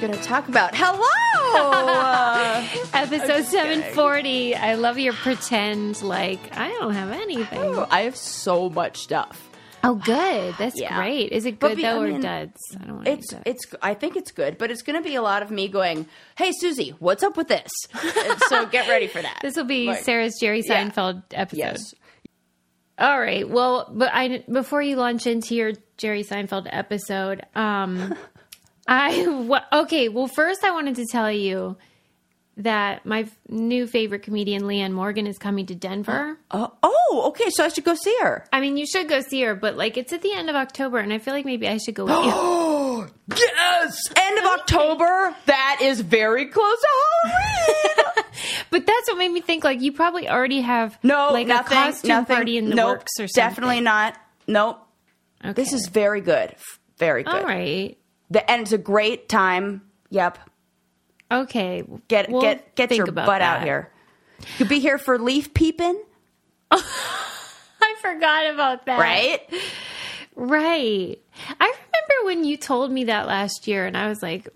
going to talk about. Hello! Episode 740. I love your pretend like I don't have anything. Oh, I have so much stuff. Oh, good. That's great. Is it good though, or duds? I don't want to eat duds. I think it's good, but it's going to be a lot of me going, "Hey, Susie, what's up with this?" So get ready for that. This will be like Sarah's Jerry Seinfeld episode. Yes. All right. Well, but before you launch into your Jerry Seinfeld episode, well, first I wanted to tell you that my new favorite comedian, Leanne Morgan, is coming to Denver. Oh, okay. So I should go see her. I mean, you should go see her, but like it's at the end of October, and I feel like maybe I should go with you. Oh, yes! End of October? That is very close to Halloween! But that's what made me think, like, you probably already have a costume party in the works or something. Definitely not. Nope. Okay. This is very good. Very good. All right. And it's a great time. Yep. Okay. Get your butt out here. You'll be here for leaf peeping. I forgot about that. Right. I remember when you told me that last year, and I was like,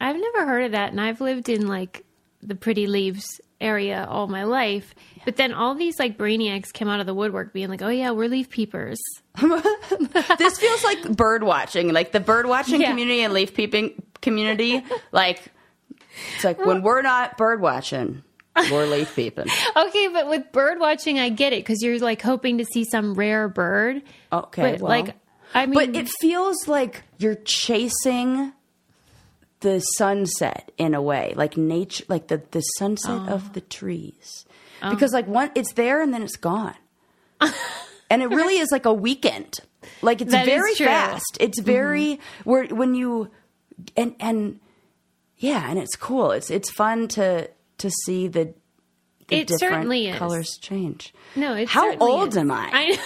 I've never heard of that, and I've lived in like the Pretty Leaves area all my life. But then all these like brainiacs came out of the woodwork being like, oh yeah, we're leaf peepers. This feels like bird watching, like the bird watching community and leaf peeping community. It's like when we're not bird watching, we're leaf peeping. Okay, but with bird watching, I get it because you're like hoping to see some rare bird. Okay, but but it feels like you're chasing the sunset in a way, like nature, like the sunset of the trees, because like one, it's there and then it's gone, and it really is like a weekend. Like it's very fast. It's very yeah, and it's cool. It's fun to see the different colors change. No, it's how old am I? I know.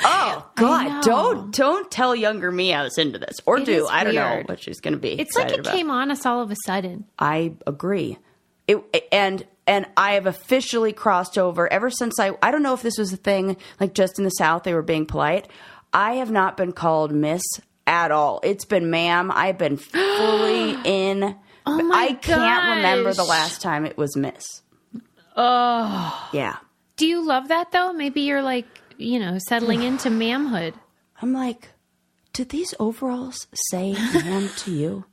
Oh God! I know. Don't tell younger me I was into this, or do I don't know what she's going to be. It's like it came on us all of a sudden. I agree. And I have officially crossed over ever since I don't know if this was a thing like just in the South they were being polite. I have not been called Miss at all. It's been ma'am. I've been fully in. Oh my gosh. I can't remember the last time it was Miss. Oh. Yeah. Do you love that, though? Maybe you're like, settling into ma'amhood. I'm like, did these overalls say ma'am to you?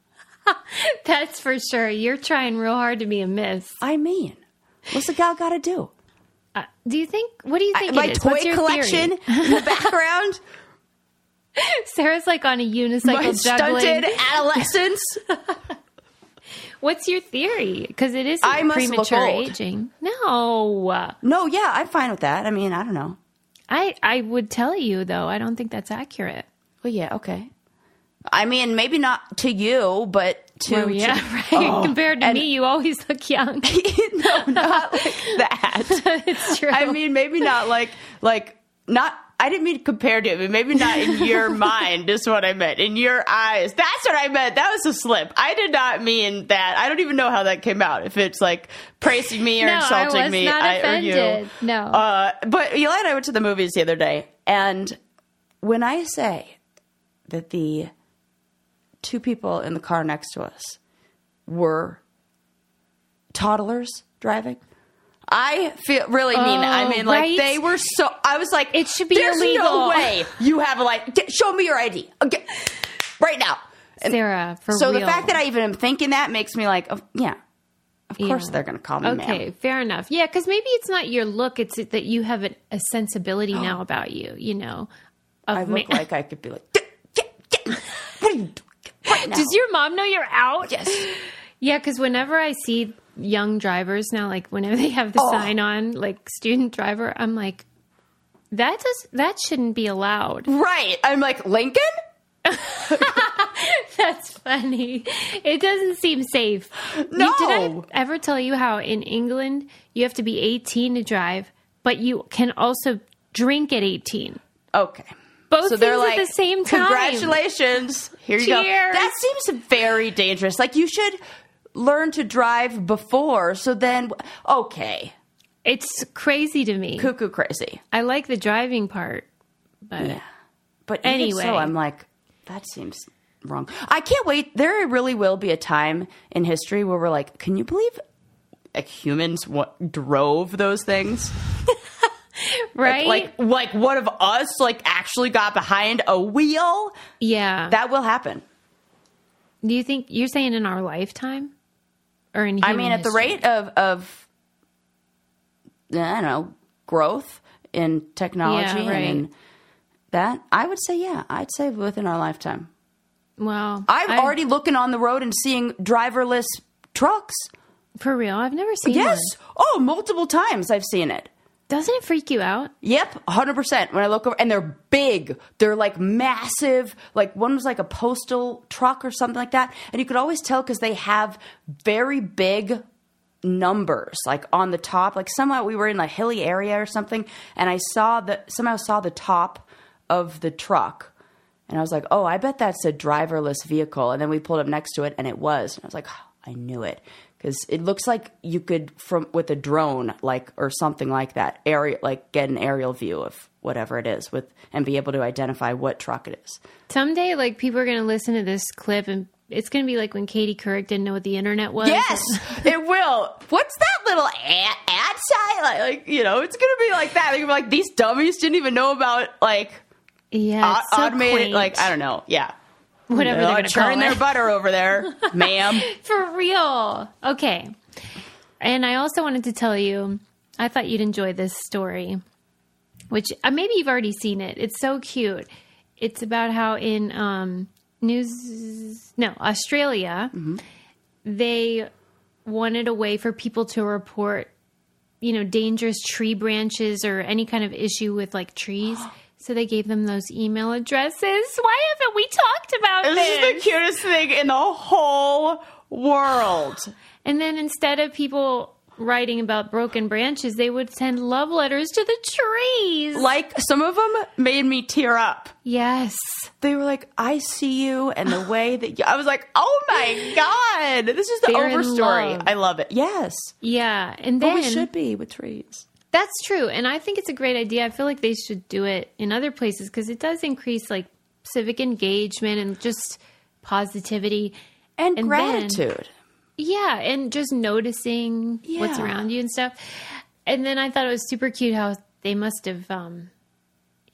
That's for sure. You're trying real hard to be a Miss. I mean, what's the gal got to do? What do you think it is? My toy collection in the background? Sarah's like on a unicycle my juggling. Stunted adolescence. What's your theory? Because it is premature aging. No, yeah, I'm fine with that. I mean, I don't know. I would tell you, though. I don't think that's accurate. Well, yeah, okay. I mean, maybe not to you, but to... Well, yeah, right. Oh. Compared to me, you always look young. No, not like that. It's true. I mean, maybe not like not... I didn't mean compared to it, but maybe not in your mind is what I meant. In your eyes. That's what I meant. That was a slip. I did not mean that. I don't even know how that came out. If it's like praising me or insulting me. I was not offended. Or you. No. But Eli and I went to the movies the other day. And when I say that the two people in the car next to us were toddlers driving... I feel really mean that. I mean, like, right? They were so... I was like, it should be illegal. No way you have, like, show me your ID. Okay. Right now. And Sarah, for real. So the fact that I even am thinking that makes me like, oh, yeah, of course they're going to call me ma'am. Okay, fair enough. Yeah, because maybe it's not your look. It's that you have a sensibility now about you, I look like I could be like, get. What are you doing right now? Does your mom know you're out? Yes. Yeah, because whenever I see... young drivers now, like whenever they have the sign on, like student driver, I'm like, that shouldn't be allowed, right? I'm like, Lincoln. That's funny. It doesn't seem safe. No. Did I ever tell you how in England you have to be 18 to drive, but you can also drink at 18? Okay. Both so they're like, at the same time. Congratulations. Here you go. That seems very dangerous. Like you should. Learn to drive before, so then okay. It's crazy to me. Cuckoo crazy. I like the driving part, but anyway, so I'm like, that seems wrong. I can't wait. There really will be a time in history where we're like, can you believe humans drove those things? Right? Like one of us actually got behind a wheel. Yeah. That will happen. Do you think you're saying in our lifetime or in human history? I mean, at the rate of I don't know, growth in technology and that, I would say, yeah, I'd say within our lifetime. Wow. I'm already looking on the road and seeing driverless trucks. For real? I've never seen one. Yes. Oh, multiple times I've seen it. Doesn't it freak you out? Yep, 100%. When I look over, and they're big. They're massive. One was a postal truck or something like that. And you could always tell because they have very big numbers on the top. Somehow we were in a hilly area or something, and I somehow saw the top of the truck. And I was like, oh, I bet that's a driverless vehicle. And then we pulled up next to it, and it was. And I was like, oh, I knew it. Because it looks like you could, with a drone, or something like that, get an aerial view of whatever it is and be able to identify what truck it is. Someday, people are going to listen to this clip, and it's going to be like when Katie Couric didn't know what the internet was. Yes, it will. What's that little ad sign? It's going to be like that. They're going to be like, these dummies didn't even know about, automated, I don't know. Yeah. Whatever they're going to call it. Churn their butter over there, ma'am. For real. Okay. And I also wanted to tell you, I thought you'd enjoy this story, which maybe you've already seen it. It's so cute. It's about how in Australia, mm-hmm. they wanted a way for people to report, dangerous tree branches or any kind of issue with trees. So they gave them those email addresses. Why haven't we talked about this? This is the cutest thing in the whole world. And then instead of people writing about broken branches, they would send love letters to the trees. Some of them made me tear up. Yes. They were like, I see you. And the way that I was like, oh my God, this is the overstory. I love it. Yes. Yeah. And then but we should be with trees. That's true. And I think it's a great idea. I feel like they should do it in other places because it does increase civic engagement and just positivity. And gratitude. And just noticing what's around you and stuff. And then I thought it was super cute how they must have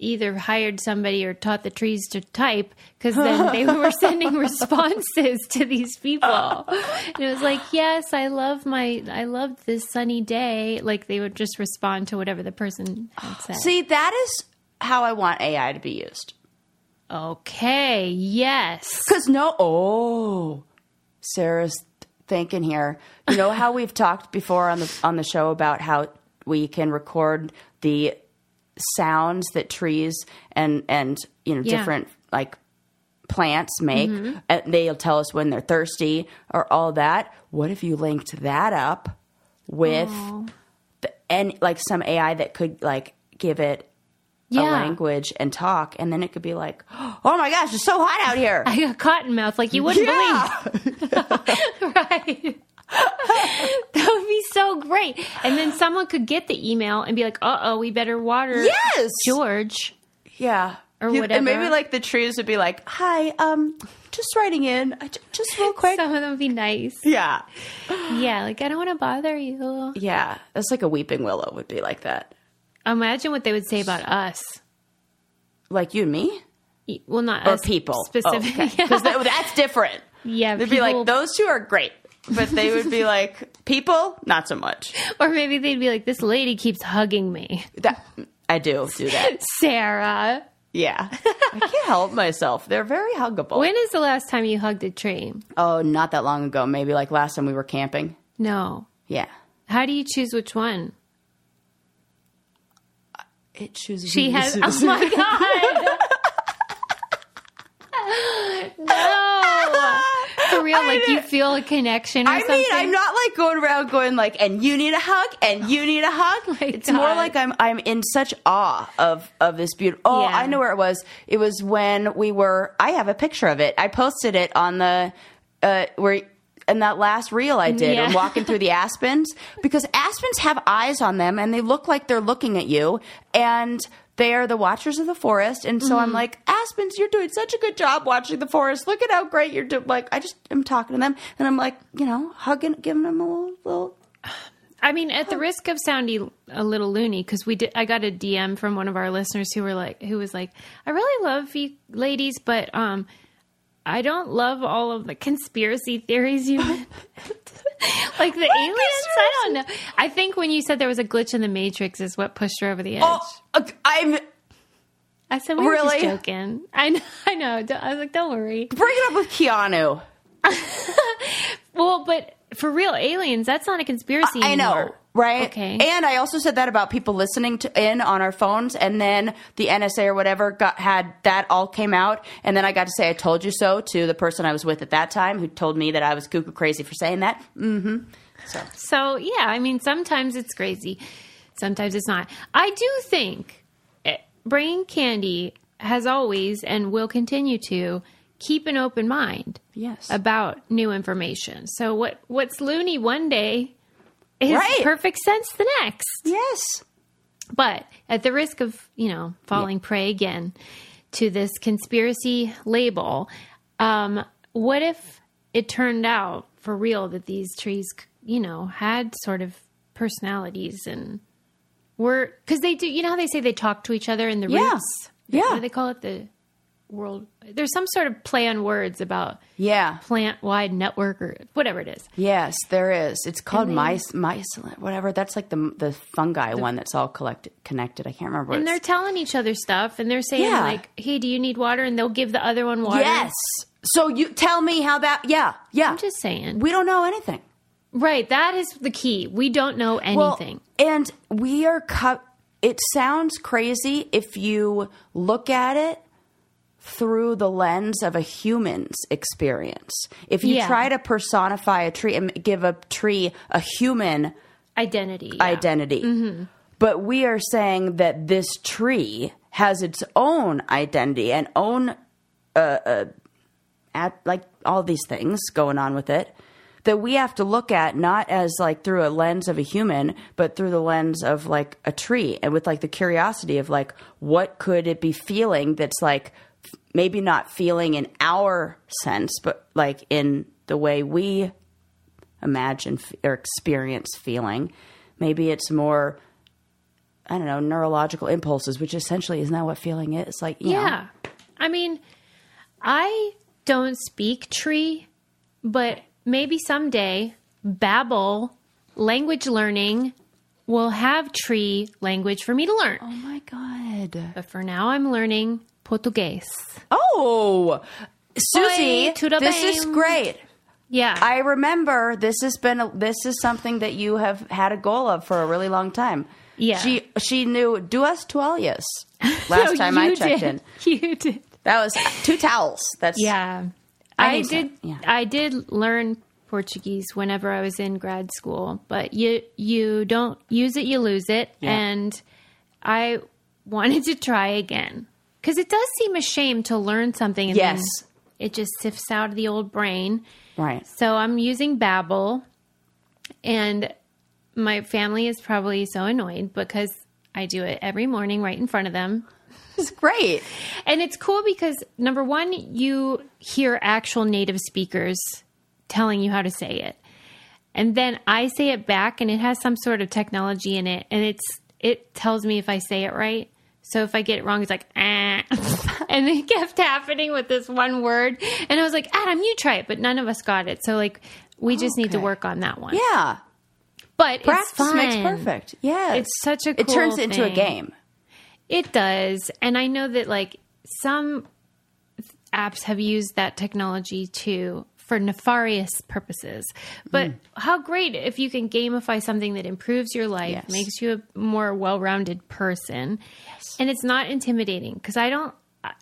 either hired somebody or taught the trees to type because then they were sending responses to these people. And it was like, yes, I loved this sunny day. They would just respond to whatever the person had said. See, that is how I want AI to be used. Okay. Yes. Sarah's thinking here, how we've talked before on the show about how we can record the sounds that trees and different plants make. Mm-hmm. And they'll tell us when they're thirsty or all that. What if you linked that up with some AI that could give it a language and talk, and then it could be like, oh my gosh, it's so hot out here. I got cotton mouth you wouldn't believe. Right. That would be so great. And then someone could get the email and be like, uh-oh, we better water George. Yeah. Or whatever. And maybe the trees would be like, hi, just writing in. Just real quick. Some of them would be nice. Yeah. Yeah. I don't want to bother you. Yeah. That's a weeping willow would be like that. Imagine what they would say about us. Like you and me? Well, not us. Or people. Specifically. Because that's different. Yeah. They'd be like, those two are great. But they would be like, people, not so much. Or maybe they'd be like, this lady keeps hugging me. I do that. Sarah. Yeah. I can't help myself. They're very huggable. When is the last time you hugged a tree? Oh, not that long ago. Maybe last time we were camping. No. Yeah. How do you choose which one? It chooses. She has. Oh, my God. No. For real, you feel a connection or something? I mean, I'm not going around going and you need a hug, and you need a hug. Oh, it's God. More like I'm in such awe of this beautiful. Oh, yeah. I know where it was. It was when we were, I have a picture of it. I posted it on the, in that last reel I did on walking through the aspens, because aspens have eyes on them and they look like they're looking at you. And They are the watchers of the forest. And so I'm like, Aspens, you're doing such a good job watching the forest. Look at how great you're doing. Like, I just am talking to them. And I'm like, you know, hugging, giving them a little I mean, at the risk of sounding a little loony, because we did, I got a DM from one of our listeners who were like, who was like, I really love you ladies, but I don't love all of the conspiracy theories you like the aliens. I don't know. I think when you said there was a glitch in the Matrix is what pushed her over the edge. Oh, I said we were just joking. I know. I was like, don't worry. Bring it up with Keanu. Well, but. For real, aliens, that's not a conspiracy anymore. I know, right? Okay. And I also said that about people listening in on our phones, and then the NSA or whatever had that all came out, and then I got to say I told you so to the person I was with at that time who told me that I was cuckoo crazy for saying that. So, yeah, I mean, sometimes it's crazy. Sometimes it's not. I do think Brain Candy has always and will continue to keep an open mind about new information. So what's loony one day is perfect sense the next. Yes. But at the risk of, you know, falling prey again to this conspiracy label, what if it turned out for real that these trees, you know, had sort of personalities and were, because they do, you know how they say they talk to each other in the roots? Yeah. What do they call it? The world, there's some sort of play on words about plant-wide network or whatever it is. Yes, there is. It's called mycelium, whatever. That's like the fungi one that's all connected. I can't remember. And they're telling each other stuff, and they're saying like, "Hey, do you need water?" And they'll give the other one water. Yes. So you tell me how that. Yeah, yeah. I'm just saying we don't know anything. Right. That is the key. We don't know anything, and we are. It sounds crazy if you look at it through the lens of a human's experience. If you try to personify a tree and give a tree a human identity. Mm-hmm. But we are saying that this tree has its own identity and own, like all these things going on with it that we have to look at, not as like through a lens of a human, but through the lens of like a tree and with like the curiosity of like, what could it be feeling? That's like, maybe not feeling in our sense, but like in the way we imagine or experience feeling. Maybe it's more, I don't know, neurological impulses, which essentially is not what feeling is. Like, you know. I mean, I don't speak tree, but maybe someday Babbel language learning will have tree language for me to learn. Oh my God. But for now I'm learning Portuguese. Oh, Susie, this is great. Yeah. I remember this is something that you have had a goal of for a really long time. Yeah. She knew duas toalhas last time I checked in. You did. That was two towels. That's I did learn Portuguese whenever I was in grad school, but you don't use it, you lose it. Yeah. And I wanted to try again. Because it does seem a shame to learn something and then it just sifts out of the old brain. Right. So I'm using Babbel, and my family is probably so annoyed because I do it every morning right in front of them. It's great. And it's cool because, number one, you hear actual native speakers telling you how to say it. And then I say it back, and it has some sort of technology in it, and it tells me if I say it right. So if I get it wrong, it's like, ah. And it kept happening with this one word. And I was like, Adam, you try it. But none of us got it. So like, we just need to work on that one. Yeah. But practice makes perfect. Yeah. It's such a cool thing. It turns into a game. It does. And I know that like some apps have used that technology too for nefarious purposes. But how great if you can gamify something that improves your life, makes you a more well-rounded person. Yes. And it's not intimidating because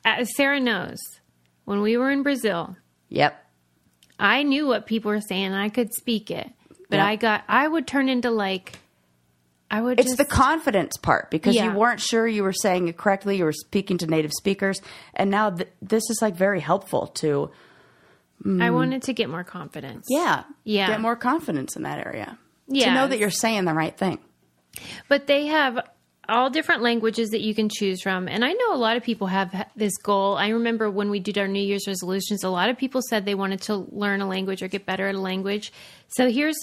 as Sarah knows, when we were in Brazil, I knew what people were saying and I could speak it, but I would turn into like, it's the confidence part because you weren't sure you were saying it correctly. You were speaking to native speakers. And now this is like very helpful to, I wanted to get more confidence. Yeah. Yeah. Get more confidence in that area. Yeah. To know that you're saying the right thing. But they have all different languages that you can choose from. And I know a lot of people have this goal. I remember when we did our New Year's resolutions, a lot of people said they wanted to learn a language or get better at a language. So here's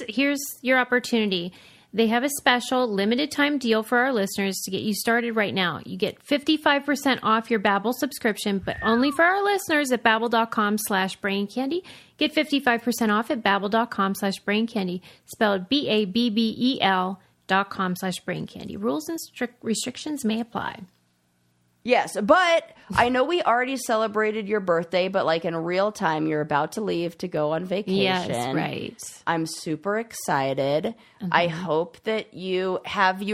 your opportunity. They have a special limited time deal for our listeners to get you started right now. You get 55% off your Babbel subscription, but only for our listeners at babbel.com/braincandy. Get 55% off at babbel.com/braincandy, spelled BABBEL.com/braincandy. Rules and strict restrictions may apply. Yes, but I know we already celebrated your birthday, but like in real time, you're about to leave to go on vacation. Yes, right. I'm super excited. Mm-hmm. I hope that you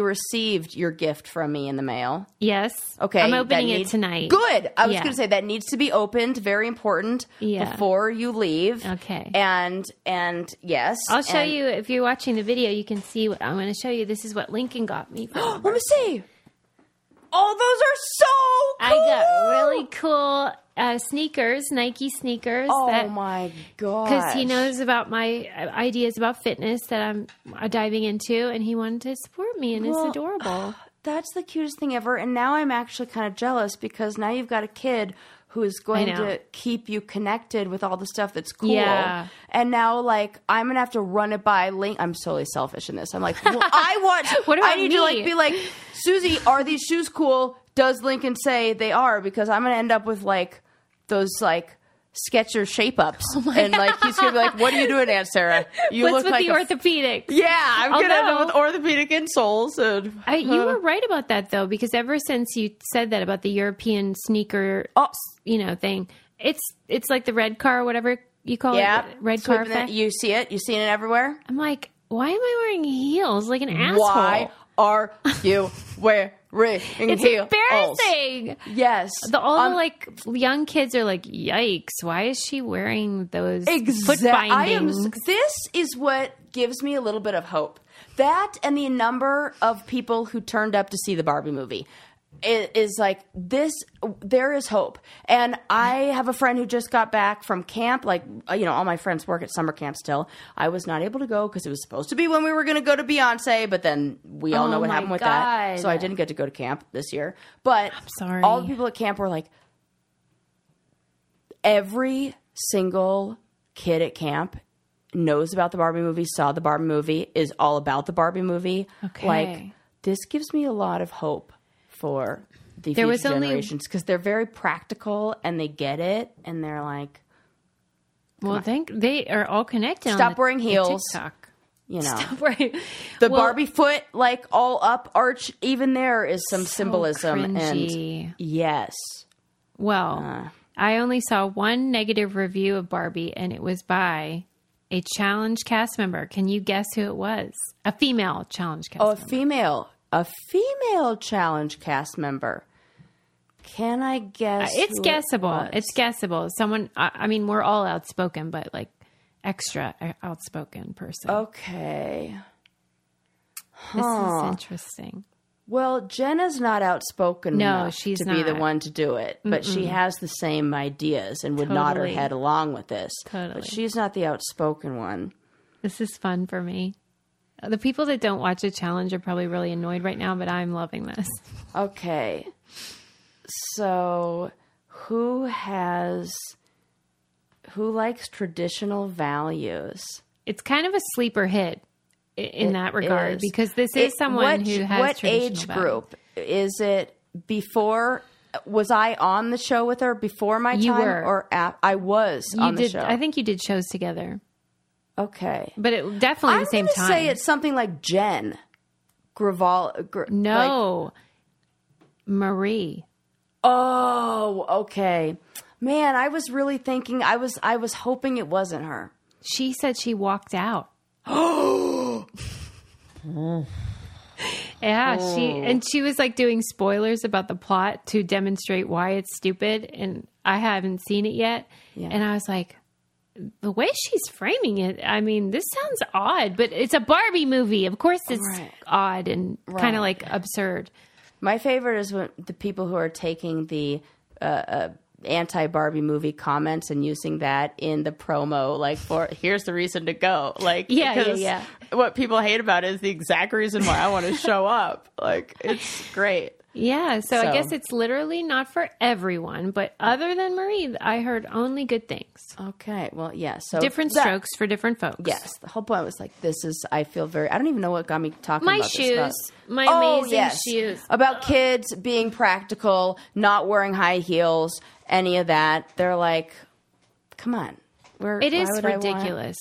received your gift from me in the mail. Yes. Okay. I'm opening it tonight. Good. I was going to say that needs to be opened. Very important before you leave. Okay. And yes. I'll show you. If you're watching the video, you can see what I'm going to show you. This is what Lincoln got me. Let me see. Oh, those are so cool. I got really cool sneakers, Nike sneakers. Oh, my gosh. Because he knows about my ideas about fitness that I'm diving into, and he wanted to support me, and it's adorable. That's the cutest thing ever. And now I'm actually kind of jealous because now you've got a kid who is going to keep you connected with all the stuff that's cool. Yeah. And now, like, I'm going to have to run it by Link. I'm solely selfish in this. I'm like, well, I need to like be like, Susie, are these shoes cool? Does Lincoln say they are? Because I'm going to end up with like those like Skechers shape-ups. Oh, and like, he's going to be like, what are you doing, Aunt Sarah? You What's look with like the orthopedics? Yeah, I'm going to end up with orthopedic insoles. And you were right about that though, because ever since you said that about the European sneaker, thing, it's like the red car or whatever you call it. Red car effect. You see it. You see it everywhere. I'm like, why am I wearing heels like an asshole? Why are you wearing It's heels? Embarrassing. Yes. All the like young kids are like, yikes, why is she wearing those foot bindings? This is what gives me a little bit of hope. That and the number of people who turned up to see the Barbie movie. It is like this, there is hope. And I have a friend who just got back from camp. Like, you know, all my friends work at summer camp still. I was not able to go because it was supposed to be when we were going to go to Beyonce, but then we all know what happened with that. So I didn't get to go to camp this year. But I'm sorry. All the people at camp were like, every single kid at camp knows about the Barbie movie, saw the Barbie movie, is all about the Barbie movie. Okay. Like, this gives me a lot of hope for the future generations, because they're very practical and they get it, and they're like, well, they are all connected. Stop wearing heels. TikTok. You know, stop wearing the Barbie foot, like all up arch. Even there is some symbolism. Cringy. And yes, I only saw one negative review of Barbie, and it was by a Challenge cast member. Can you guess who it was? A female Challenge cast member. A female Challenge cast member. Can I guess? It's guessable. It's guessable. Someone, I mean, we're all outspoken, but like extra outspoken person. Okay. This is interesting. Well, Jenna's not outspoken enough to be the one to do it, but she has the same ideas and would nod her head along with this. Totally. But she's not the outspoken one. This is fun for me. The people that don't watch the Challenge are probably really annoyed right now, but I'm loving this. Okay. So who likes traditional values? It's kind of a sleeper hit in that regard, because this is someone who has what age group? Is it before? Was I on the show with her before my time? You were. Or I was on the show. I think you did shows together. Okay. But it definitely the same time. I'm going to say it's something like Jen. Marie. Oh, okay. Man, I was really thinking, I was hoping it wasn't her. She said she walked out. Oh. Yeah, she was like doing spoilers about the plot to demonstrate why it's stupid, and I haven't seen it yet. Yeah. And I was like, the way she's framing it, I mean, this sounds odd, but it's a Barbie movie. Of course it's odd and kind of like absurd. My favorite is when the people who are taking the anti-Barbie movie comments and using that in the promo, like, for here's the reason to go. Like, because what people hate about it is the exact reason why I want to show up. Like, it's great. Yeah. So I guess it's literally not for everyone, but other than Marie, I heard only good things. Okay. Well, yeah. So different strokes for different folks. Yes. The whole point was like, this is, I feel very, I don't even know what got me talking about this. My amazing shoes. About kids being practical, not wearing high heels, any of that. They're like, come on. It is ridiculous.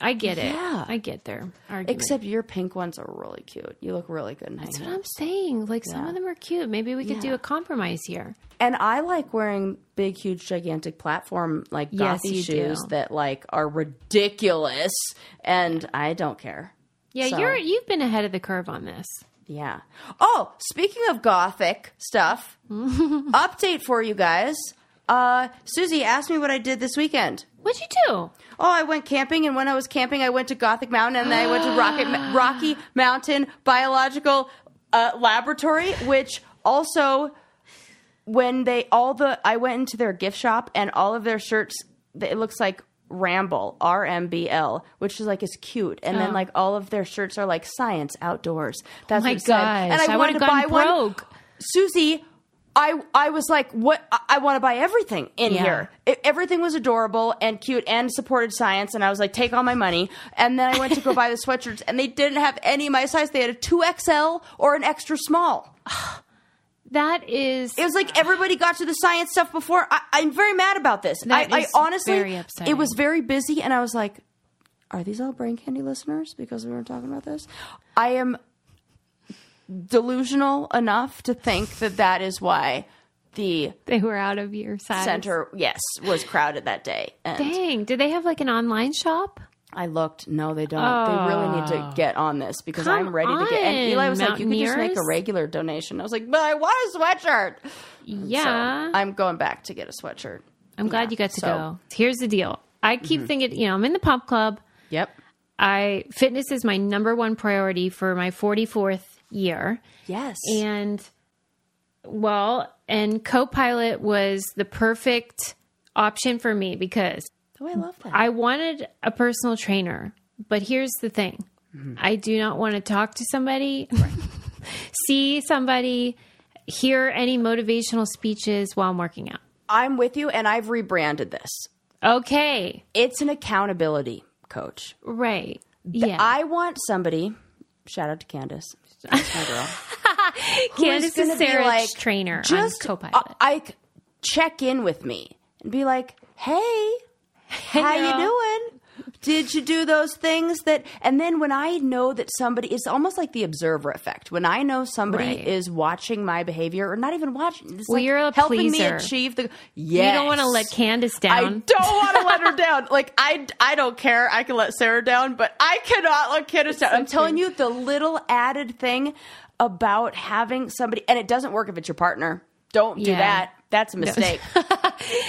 I get it. Yeah. I get their argument. Except your pink ones are really cute. You look really good in high heels. That's what I'm saying. Like, some of them are cute. Maybe we could do a compromise here. And I like wearing big, huge, gigantic platform, like, gothy shoes that, like, are ridiculous. And I don't care. Yeah, so. You've been ahead of the curve on this. Yeah. Oh, speaking of gothic stuff, update for you guys. Susie asked me what I did this weekend. What'd you do? Oh, I went camping, and when I was camping, I went to Gothic Mountain, and then I went to Rocky Mountain Biological Laboratory, which also, when I went into their gift shop, and all of their shirts, it looks like Ramble, RMBL, which is like, it's cute. And then, like, all of their shirts are like science, outdoors. That's what it said. And I wanted to buy one. Susie, I was like, what? I want to buy everything in here. Everything was adorable and cute and supported science. And I was like, take all my money. And then I went to go buy the sweatshirts, and they didn't have any of my size. They had a 2XL or an extra small. It was like everybody got to the science stuff before. I'm very mad about this. I honestly, very upsetting. It was very busy. And I was like, are these all Brain Candy listeners? Because we were talking about this. I am delusional enough to think that is why they were out of your size. Center, yes, was crowded that day. And dang, do they have like an online shop? I looked. No, they don't. They really need to get on this, because I'm ready to get. And Eli was like, you can just make a regular donation. I was like, but I want a sweatshirt. Yeah. So I'm going back to get a sweatshirt. I'm glad you got to go. Here's the deal. I keep thinking, I'm in the pop club. Yep. Fitness is my number one priority for my 44th year. Yes. And Copilot was the perfect option for me, because I love that. I wanted a personal trainer, but here's the thing. Mm-hmm. I do not want to talk to somebody, see somebody, hear any motivational speeches while I'm working out. I'm with you, and I've rebranded this. Okay. It's an accountability coach. Right. Yeah. I want somebody, shout out to Candace. That's my girl. Candace is Sarah's trainer on Copilot. I check in with me and be like, hey. How you doing? Did you do those things that... And then when I know that somebody... It's almost like the observer effect. When I know somebody is watching my behavior, or not even watching... It's you're a helping pleaser. Me achieve the... Yes. You don't want to let Candace down. I don't want to let her down. Like, I don't care. I can let Sarah down, but I cannot let Candace down. I'm telling you, the little added thing about having somebody... And it doesn't work if it's your partner. Don't do that. That's a mistake.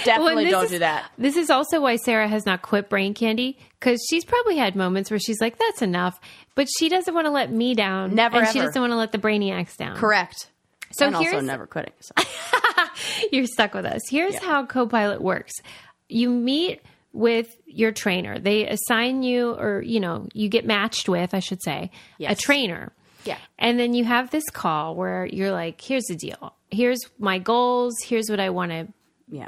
Definitely don't do that. This is also why Sarah has not quit Brain Candy, because she's probably had moments where she's like, that's enough. But she doesn't want to let me down. Never, and ever. She doesn't want to let the Brainiacs down. Correct. So and also never quitting. So. You're stuck with us. Here's how Copilot works. You meet with your trainer. They assign you, or, you get matched with, I should say, a trainer. Yeah. And then you have this call where you're like, here's the deal. Here's my goals. Here's what I want to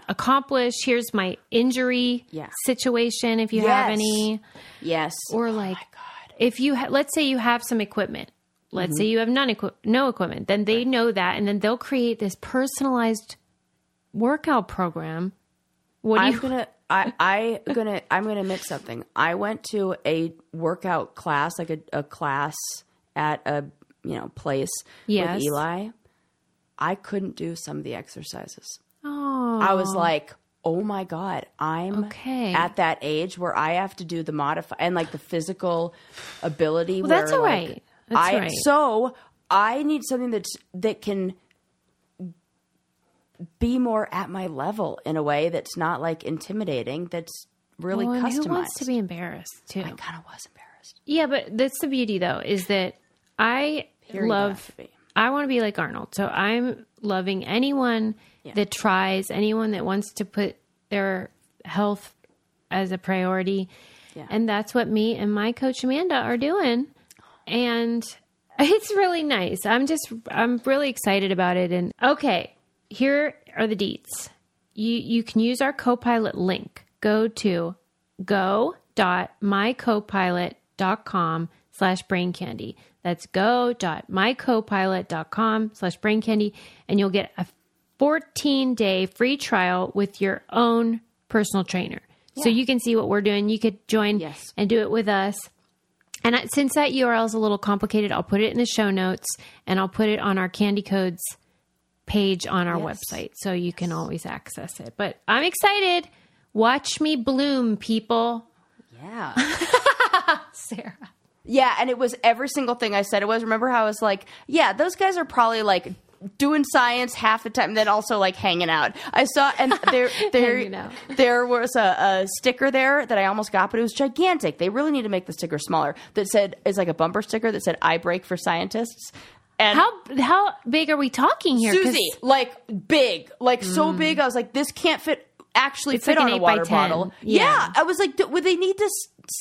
accomplish. Here's my injury situation, if you have any. Yes. Or like, if you let's say you have some equipment. Let's say you have no equipment. Then they know that, and then they'll create this personalized workout program. I'm gonna admit something. I went to a workout class, like a class at a place with Eli. I couldn't do some of the exercises. Oh. I was like, oh my God, I'm at that age where I have to do the and like the physical ability. Well, that's all right. So I need something that can be more at my level in a way that's not like intimidating, that's really customized. Who wants to be embarrassed too? I kind of was embarrassed. Yeah, but that's the beauty though, is that I love I want to be like Arnold. So I'm loving anyone that tries, anyone that wants to put their health as a priority. Yeah. And that's what me and my coach, Amanda, are doing. And it's really nice. I'm really excited about it. And okay, here are the deets. You can use our Copilot link. Go to go.mycopilot.com/braincandy. That's go.mycopilot.com/braincandy. And you'll get a 14-day free trial with your own personal trainer. Yeah. So you can see what we're doing. You could join and do it with us. And since that URL is a little complicated, I'll put it in the show notes and I'll put it on our Candy Codes page on our website. So you can always access it, but I'm excited. Watch me bloom, people. Yeah. Sarah. Yeah. And it was every single thing I said. It was, remember how I was like, yeah, those guys are probably like doing science half the time, and then also like hanging out. I saw, and there was a sticker there that I almost got, but it was gigantic. They really need to make the sticker smaller. That said, it's like a bumper sticker that said, "I break for scientists." And how big are we talking here, Susie? Like big, like so big. I was like, this can't fit. Actually, it's fit like on a water bottle. Yeah, I was like, would they need to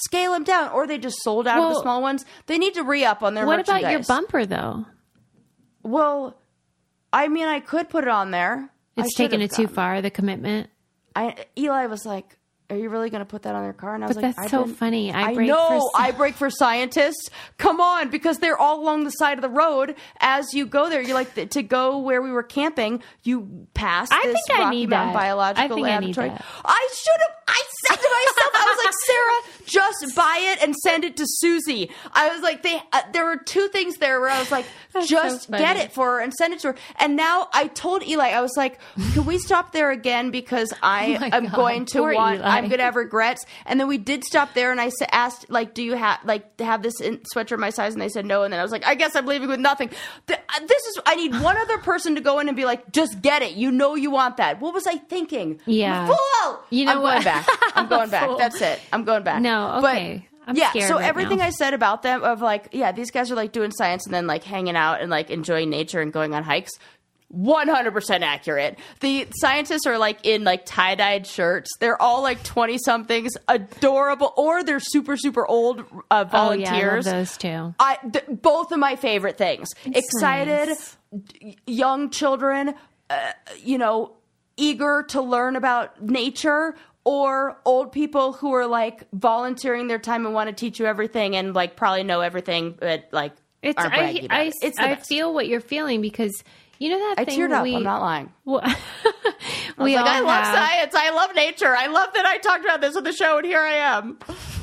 scale them down, or they just sold out of the small ones? They need to re-up on their. What about your bumper, though? Well. I mean, I could put it on there. It's taken it too far, the commitment. Eli was like, are you really going to put that on their car? And I was like, that's so funny. I break for scientists. Come on, because they're all along the side of the road. As you go there, you're like, to go where we were camping, you pass this Rocky Mountain Biological Laboratory. I should have. I said to myself, I was like, Sarah, just buy it and send it to Susie. I was like, there were two things there where I was like, just get it for her and send it to her. And now I told Eli, I was like, can we stop there again? Because I'm going to have regrets. And then we did stop there. And I asked, like, do you have this sweatshirt my size? And they said no. And then I was like, I guess I'm leaving with nothing. I need one other person to go in and be like, just get it. You know, you want that. What was I thinking? Yeah. Fool! You know what? I'm going back. That's it. I'm going back. No. Okay. But, I'm scared so everything now. I said about them of like, yeah, these guys are like doing science and then like hanging out and like enjoying nature and going on hikes. 100% accurate. The scientists are like in like tie-dyed shirts. They're all like 20 somethings, adorable, or they're super, super old volunteers. Oh, yeah, I love those too. Both of my favorite things. It's excited, nice. Young children, eager to learn about nature. Or old people who are like volunteering their time and want to teach you everything and like probably know everything, but like aren't braggy about it. It's the best. I feel what you're feeling because you know that I teared up. I'm not lying. Well, I love science. I love nature. I love that I talked about this on the show and here I am.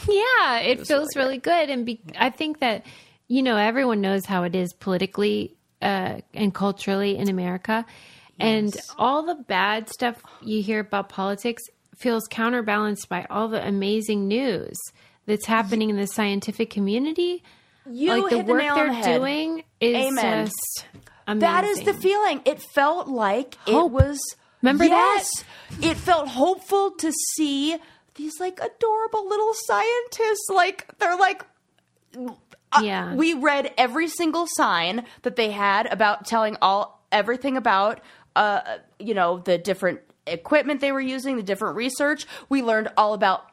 Yeah, it feels really good. And I think that everyone knows how it is politically and culturally in America, and all the bad stuff you hear about politics feels counterbalanced by all the amazing news that's happening in the scientific community. Like the work they're doing is just amazing. That is the feeling. It felt like hope. It was. Remember that? It felt hopeful to see these like adorable little scientists. Like they're like. We read every single sign that they had about telling everything about the different equipment they were using, the different research. We learned all about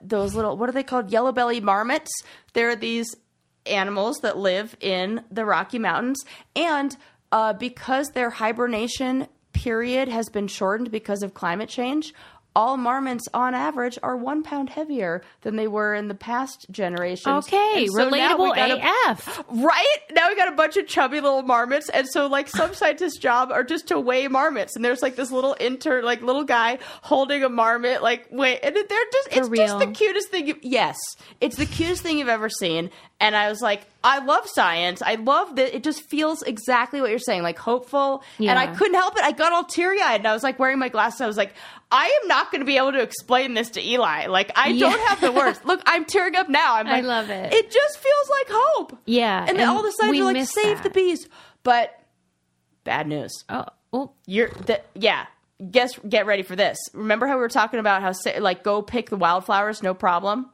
those little, what are they called? Yellow-bellied marmots. They're these animals that live in the Rocky Mountains. And because their hibernation period has been shortened because of climate change, all marmots on average are 1 pound heavier than they were in the past generations. Okay, so relatable AF. Right? Now we got a bunch of chubby little marmots. And so like some scientists' job are just to weigh marmots. And there's like this little little guy holding a marmot, like wait, and it's just the cutest thing. It's the cutest thing you've ever seen. And I was like, I love science. I love that. It just feels exactly what you're saying, like hopeful. Yeah. And I couldn't help it. I got all teary-eyed and I was like wearing my glasses. I was like, I am not going to be able to explain this to Eli. Like, I don't have the words. Look, I'm tearing up now. I'm like, I love it. It just feels like hope. Yeah. And then all of a sudden you're like, save the bees. But bad news. Oh, get ready for this. Remember how we were talking about how like go pick the wildflowers, no problem.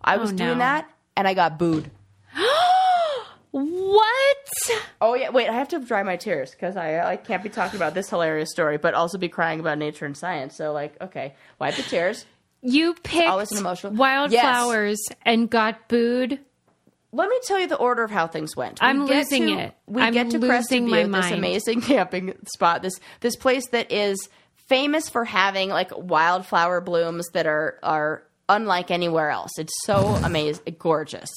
I was doing that. And I got booed. What? Oh, yeah. Wait, I have to dry my tears because I can't be talking about this hilarious story, but also be crying about nature and science. So, like, okay, wipe the tears. You picked wildflowers and got booed. Let me tell you the order of how things went. We get to Crested Butte, this amazing camping spot, this place that is famous for having like wildflower blooms that are unlike anywhere else. It's so amazing, gorgeous.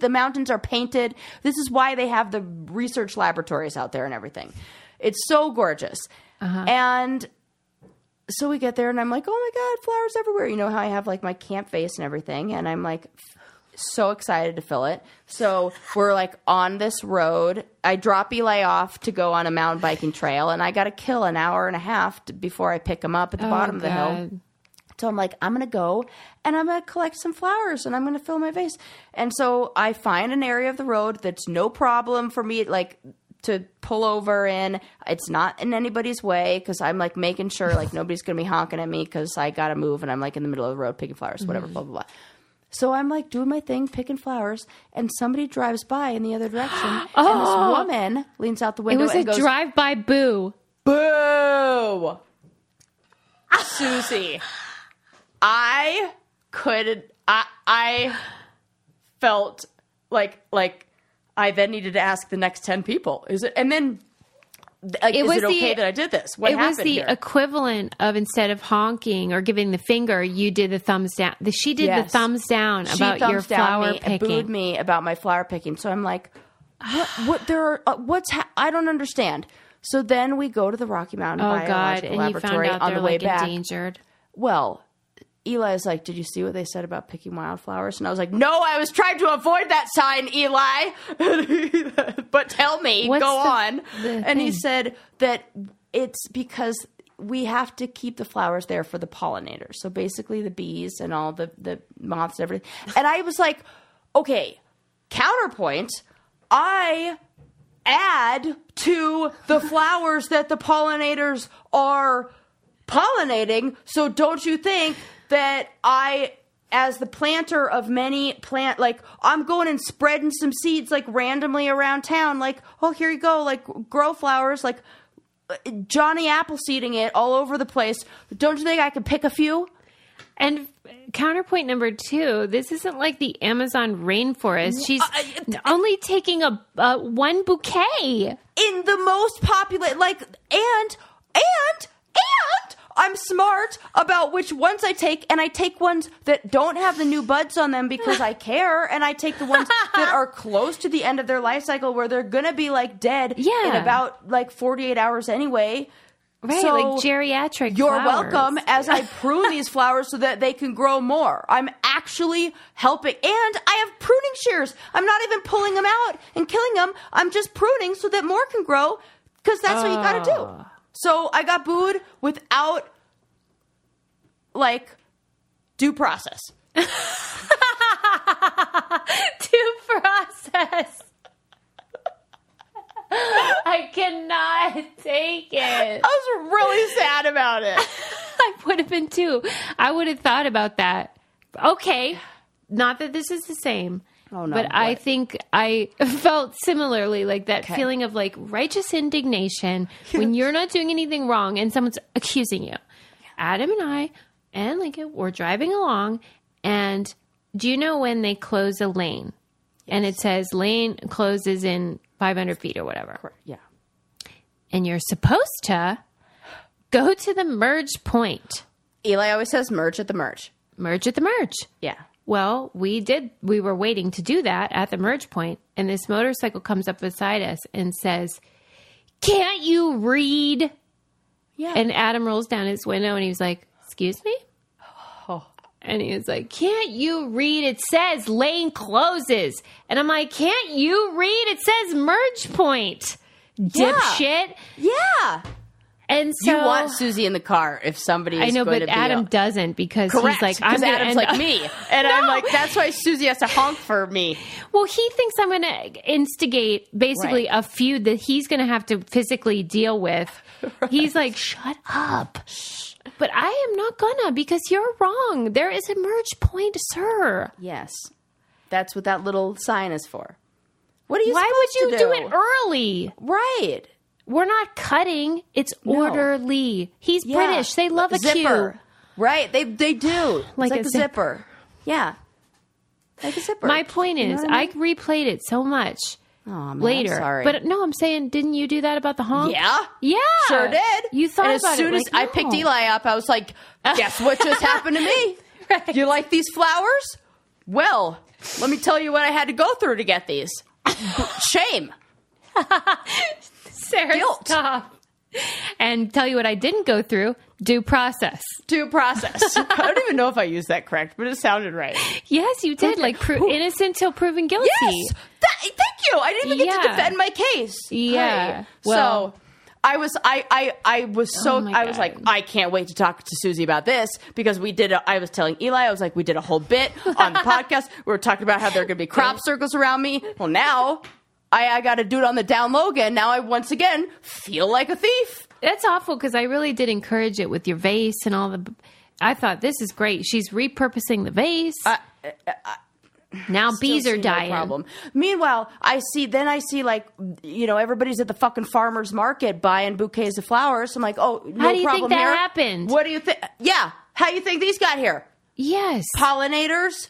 The mountains are painted. This is why they have the research laboratories out there and everything. It's so gorgeous. Uh-huh. And so we get there and I'm like, oh my God, flowers everywhere. You know how I have like my camp vase and everything. And I'm like, so excited to fill it. So we're like on this road. I drop Eli off to go on a mountain biking trail and I got to kill an hour and a half before I pick him up at the bottom of the hill. So I'm like, I'm going to go and I'm going to collect some flowers and I'm going to fill my vase. And so I find an area of the road that's no problem for me, like to pull over in. It's not in anybody's way because I'm like making sure like nobody's going to be honking at me because I got to move and I'm like in the middle of the road picking flowers, whatever, blah, blah, blah. So I'm like doing my thing, picking flowers, and somebody drives by in the other direction. And this woman leans out the window and goes, drive-by boo. Boo! Susie. I felt like I then needed to ask the next 10 people. Is it okay that I did this? What happened here? Equivalent of instead of honking or giving the finger, you did the thumbs down. She did the thumbs down about your flower picking. She booed me about my flower picking. So I'm like, I don't understand. So then we go to the Rocky Mountain Biological Laboratory on the way back. Endangered. Well, Eli's like, did you see what they said about picking wildflowers? And I was like, no, I was trying to avoid that sign, Eli. But tell me, go on. He said that it's because we have to keep the flowers there for the pollinators. So basically the bees and all the moths and everything. And I was like, okay, counterpoint, I add to the flowers that the pollinators are pollinating. So don't you think that I, as the planter of many plant, like I'm going and spreading some seeds like randomly around town, like, oh, here you go, like grow flowers, like Johnny Appleseeding it all over the place. Don't you think I could pick a few? And counterpoint number two, this isn't like the Amazon rainforest. She's only taking one bouquet in the most popular, like, and I'm smart about which ones I take, and I take ones that don't have the new buds on them because I care, and I take the ones that are close to the end of their life cycle where they're going to be, like, dead in about, like, 48 hours anyway. Right, so like geriatric flowers. You're welcome as I prune these flowers so that they can grow more. I'm actually helping. And I have pruning shears. I'm not even pulling them out and killing them. I'm just pruning so that more can grow because that's what you got to do. So I got booed without, like, due process. Due process. I cannot take it. I was really sad about it. I would have been too. I would have thought about that. Okay. Not that this is the same. Oh, no, but what? I think I felt similarly like that feeling of like righteous indignation when you're not doing anything wrong and someone's accusing you. Yeah. Adam and I and Lincoln were driving along and do you know when they close a lane? Yes. And it says lane closes in 500 feet or whatever. Correct. Yeah. And you're supposed to go to the merge point. Eli always says merge at the merge. Merge at the merge. Yeah. Well, we were waiting to do that at the merge point, and this motorcycle comes up beside us and says, "Can't you read?" Yeah. And Adam rolls down his window and he was like, "Excuse me?" Oh. And he was like, "Can't you read? It says lane closes." And I'm like, "Can't you read? It says merge point." Dipshit. Yeah. And so, you want Susie in the car if somebody is going to be Adam doesn't because he's like, I'm going to Adam's like me. And I'm like, that's why Susie has to honk for me. Well, he thinks I'm going to instigate basically a feud that he's going to have to physically deal with. Right. He's like, shut up. But I am not going to because you're wrong. There is a merge point, sir. Yes. That's what that little sign is for. What are you supposed to do? Why would you do it early? Right. We're not cutting. It's orderly. He's British. They love a zipper. Right. They do. Like a zipper. Yeah. Like a zipper. My point is, I replayed it so much later. I'm sorry. But no, I'm saying, didn't you do that about the honk? Yeah. Yeah. Sure did. You thought about it. As soon as I picked Eli up, I was like, guess what just happened to me? Right. You like these flowers? Well, let me tell you what I had to go through to get these. Shame. Sarah, guilt. Stop. And tell you what I didn't go through. Due process. Due process. I don't even know if I used that correct, but it sounded right. Yes, you did. Like innocent till proven guilty. Yes. Thank you. I didn't even get to defend my case. Yeah. Right. Well, so I was like, I can't wait to talk to Susie about this because I was telling Eli, I was like, we did a whole bit on the podcast. We were talking about how there are going to be crop circles around me. Well, now I got to do it on the down low again. Now I once again feel like a thief. That's awful because I really did encourage it with your vase and all the. I thought this is great. She's repurposing the vase. Now bees are dying. No problem. Meanwhile, I see like, you know, everybody's at the fucking farmer's market buying bouquets of flowers. I'm like, oh, no problem. How do you think that happened? What do you think? Yeah. How do you think these got here? Yes. Pollinators.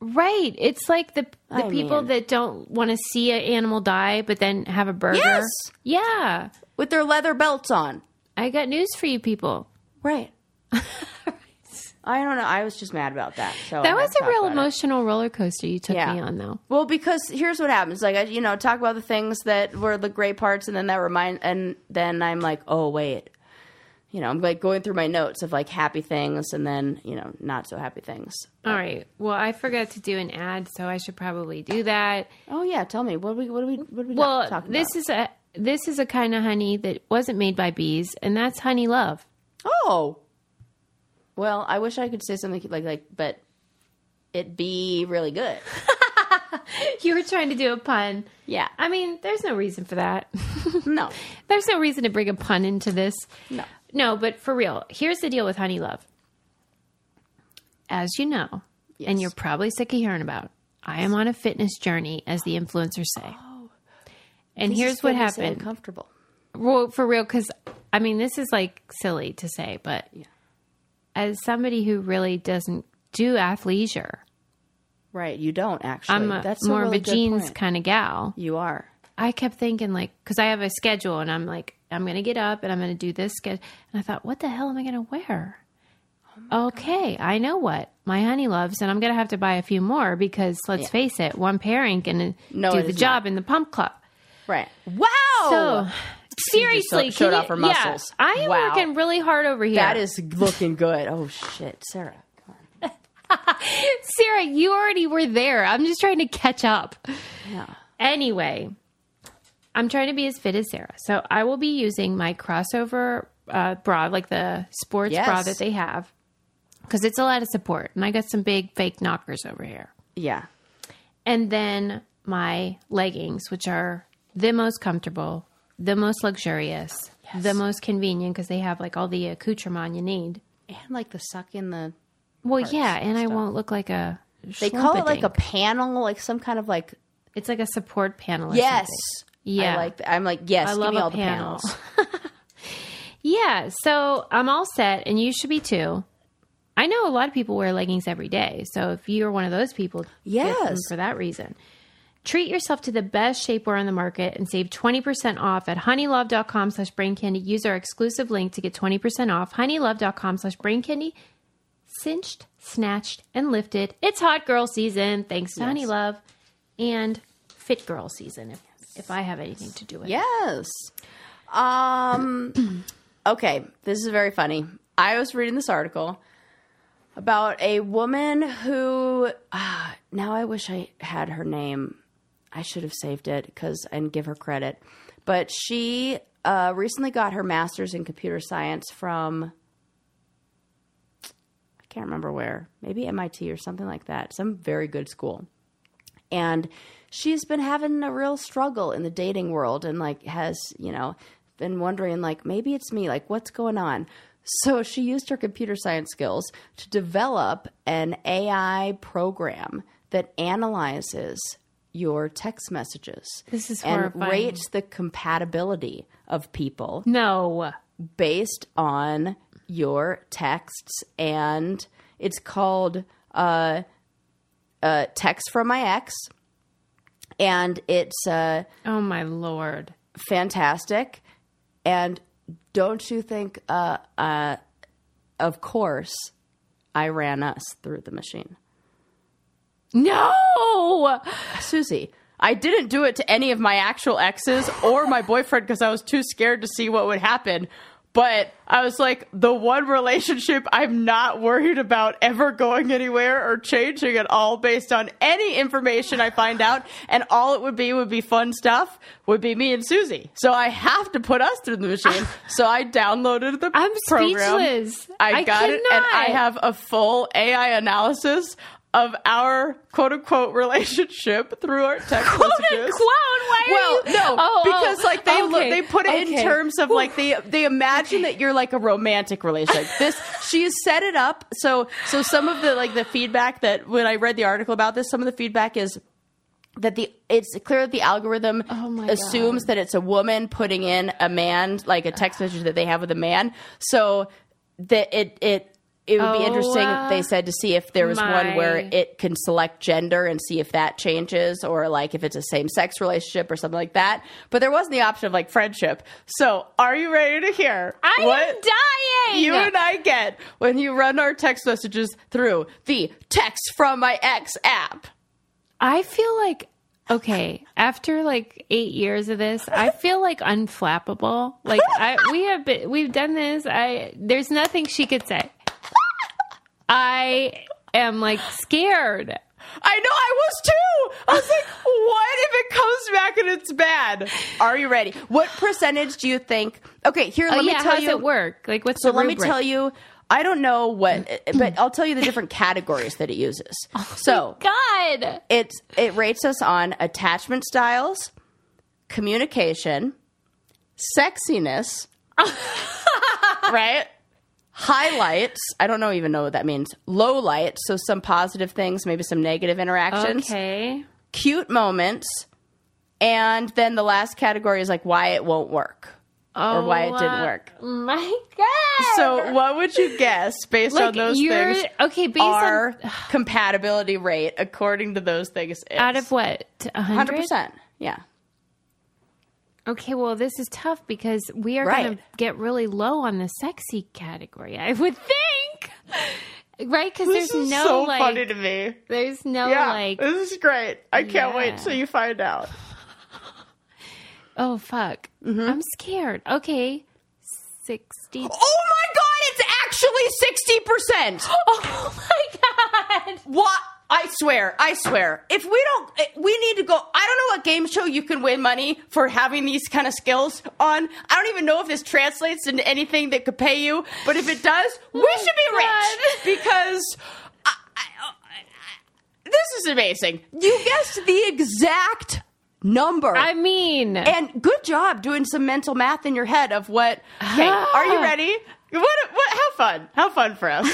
Right. It's like the people that don't want to see an animal die, but then have a burger. Yes. Yeah. With their leather belts on. I got news for you people. Right. I don't know. I was just mad about that. So that was a real emotional roller coaster you took me on, though. Well, because here's what happens: like, I talk about the things that were the great parts, and then then I'm like, oh wait, I'm like going through my notes of like happy things, and then not so happy things. All right. Well, I forgot to do an ad, so I should probably do that. Oh yeah, tell me what are we talking about? This is a kind of honey that wasn't made by bees, and that's Honey Love. Oh. Well, I wish I could say something like, but it'd be really good. You were trying to do a pun. Yeah. I mean, there's no reason for that. No. There's no reason to bring a pun into this. No. No, but for real, here's the deal with Honey Love. As you know, and you're probably sick of hearing about, I am on a fitness journey, as the influencers say. Oh. And here's what happened. Uncomfortable. Well, for real, because, I mean, this is like silly to say, but... Yeah. As somebody who really doesn't do athleisure. Right. You don't actually. That's more really of a jeans kind of gal. You are. I kept thinking like, cause I have a schedule and I'm like, I'm going to get up and I'm going to do this schedule. And I thought, what the hell am I going to wear? Oh okay. God. I know what my honey loves and I'm going to have to buy a few more because let's face it, one pair ain't going to do the job in the pump club. Right. Wow. So seriously, showed off her muscles. Yeah, I am working really hard over here. That is looking good. Oh shit, Sarah. Come on. Sarah, you already were there. I'm just trying to catch up. Yeah. Anyway, I'm trying to be as fit as Sarah. So I will be using my crossover bra, like the sports bra that they have, because it's a lot of support. And I got some big fake knockers over here. Yeah. And then my leggings, which are the most comfortable, the most luxurious, the most convenient because they have like all the accoutrement you need. And like the suck in the... Well, yeah, and I won't look like a... They call it like a panel, like some kind of like... It's like a support panel or something. Yeah. I'm like, yes, I love all the panels. Yeah, so I'm all set and you should be too. I know a lot of people wear leggings every day. So if you're one of those people, get them for that reason. Treat yourself to the best shapewear on the market and save 20% off at honeylove.com/braincandy. Use our exclusive link to get 20% off. Honeylove.com/braincandy. Cinched, snatched, and lifted. It's hot girl season. Thanks to Honey Love and fit girl season. If I have anything to do with it. Yes. Okay. This is very funny. I was reading this article about a woman who, now I wish I had her name. I should have saved it and give her credit. But she recently got her master's in computer science from, I can't remember where, maybe MIT or something like that, some very good school. And she's been having a real struggle in the dating world and like has, been wondering like, maybe it's me, like what's going on? So she used her computer science skills to develop an AI program that analyzes your text messages. This is horrifying. And rate the compatibility of people. No. Based on your texts. And it's called Text from My Ex. And it's... oh, my Lord. Fantastic. And don't you think, of course, I ran us through the machine. No! Susie, I didn't do it to any of my actual exes or my boyfriend because I was too scared to see what would happen. But I was like, the one relationship I'm not worried about ever going anywhere or changing at all based on any information I find out. And all it would be fun stuff, would be me and Susie. So I have to put us through the machine. So I downloaded the program. I'm speechless. I got it. And I have a full AI analysis of our quote-unquote relationship through our text messages. Quote-unquote? They put it in terms of, like, they imagine that you're, like, a romantic relationship. This, she has set it up. So some of the, like, the feedback that, when I read the article about this, some of the feedback is that it's clear that the algorithm assumes that it's a woman putting in a man, like, a text message that they have with a man. So that it would be interesting, they said, to see if there was one where it can select gender and see if that changes, or like if it's a same-sex relationship or something like that. But there wasn't the option of like friendship. So are you ready to hear? I am dying! You and I get when you run our text messages through the Text from My Ex app. I feel like, after like 8 years of this, I feel like unflappable. Like we've done this. There's nothing she could say. I am, like, scared. I know, I was too. I was like, what if it comes back and it's bad? Are you ready? What percentage do you think? Okay, here, let me tell you. How does it work? Like, what's the rubric? Let me tell you. I don't know what, but I'll tell you the different categories that it uses. God. It rates us on attachment styles, communication, sexiness, right? Highlights, I don't even know what that means. Low lights, so some positive things, maybe some negative interactions. Okay. Cute moments. And then the last category is like why it won't work. Or why it didn't work. My God. So what would you guess based on those things? Okay, based on our compatibility rate according to those things. Out of what? 100%? 100%. Yeah. Okay, well, this is tough because we are going to get really low on the sexy category, I would think. Right? Because funny to me. There's no, this is great. I can't wait till you find out. Oh, fuck. Mm-hmm. I'm scared. Okay. 60. Oh, my God! It's actually 60%! Oh, my God! What? I swear. If we need to go, I don't know what game show you can win money for having these kind of skills on. I don't even know if this translates into anything that could pay you, but if it does, we should be rich because this is amazing. You guessed the exact number. I mean. And good job doing some mental math in your head of what, okay, are you ready? What? How fun for us.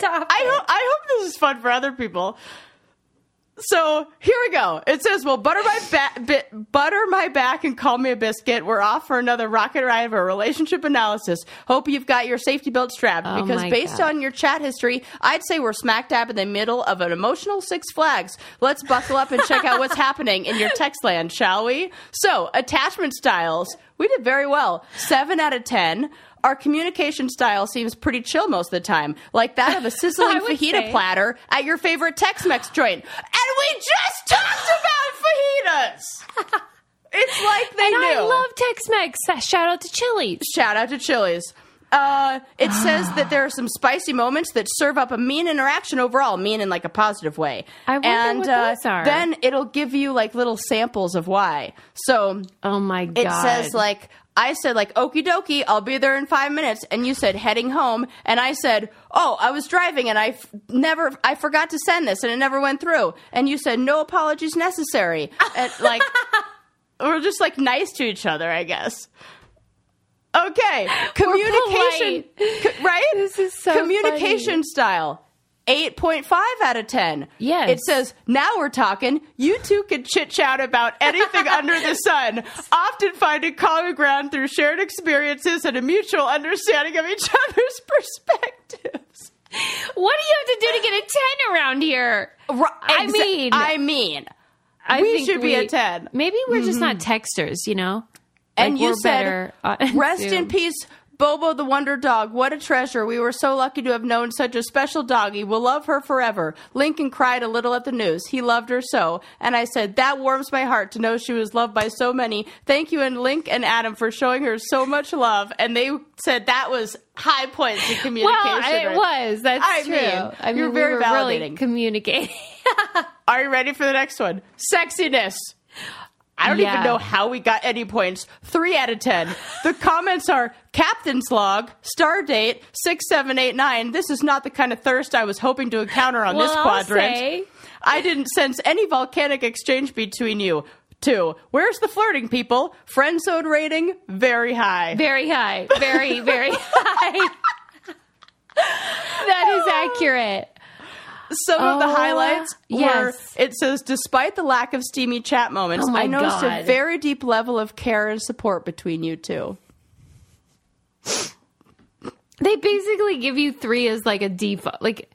Stop. I hope this is fun for other people. So here we go. It says, well, butter my back and call me a biscuit. We're off for another rocket ride of a relationship analysis. Hope you've got your safety belt strapped because based on your chat history, I'd say we're smack dab in the middle of an emotional Six Flags. Let's buckle up and check out what's happening in your text land, shall we? So attachment styles. We did very well. 7 out of 10. Our communication style seems pretty chill most of the time, like that of a sizzling fajita platter at your favorite Tex-Mex joint. And we just talked about fajitas! It's like they knew. I love Tex-Mex. Shout out to Chili's. It says that there are some spicy moments that serve up a mean interaction overall, mean in like a positive way. I wonder what those are. Then it'll give you like little samples of why. So, oh my God. It says like, I said like, okie dokie, I'll be there in 5 minutes. And you said heading home. And I said, oh, I was driving and I forgot to send this and it never went through. And you said, no apologies necessary. And like, we're just like nice to each other, I guess. Okay. Communication. Right? This is so funny. Communication style. 8.5 out of 10. Yes. It says, now we're talking. You two can chit-chat about anything under the sun, often finding common ground through shared experiences and a mutual understanding of each other's perspectives. What do you have to do to get a 10 around here? I mean, we should be a 10. Maybe we're just not texters, you know? And like you said, rest in peace, Bobo the Wonder Dog. What a treasure. We were so lucky to have known such a special doggy. We'll love her forever. Lincoln cried a little at the news. He loved her so. And I said, that warms my heart to know she was loved by so many. Thank you, and Link and Adam, for showing her so much love. And they said that was high points of communication. Well, it was. That's true. I mean, you're very validating. Really communicating. Are you ready for the next one? Sexiness. I don't even know how we got any points. 3 out of 10. The comments are Captain's Log, Stardate, 6789. This is not the kind of thirst I was hoping to encounter on this quadrant. I didn't sense any volcanic exchange between you two. Where's the flirting, people? Friend zone rating, very high. Very high. Very, very high. That is accurate. Some of the highlights were, it says, despite the lack of steamy chat moments, I noticed a very deep level of care and support between you two. They basically give you 3 as like a default. Like,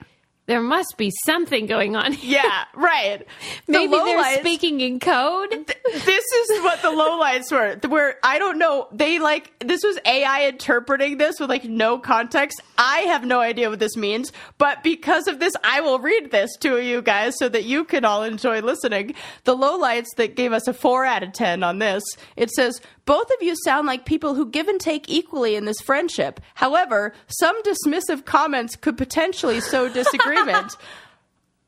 there must be something going on here. Yeah, right. Maybe they're speaking in code. This is what the lowlights were. Where I don't know. They this was AI interpreting this with no context. I have no idea what this means. But because of this, I will read this to you guys so that you can all enjoy listening. The lowlights that gave us a 4 out of 10 on this. It says, both of you sound like people who give and take equally in this friendship. However, some dismissive comments could potentially sow disagreement.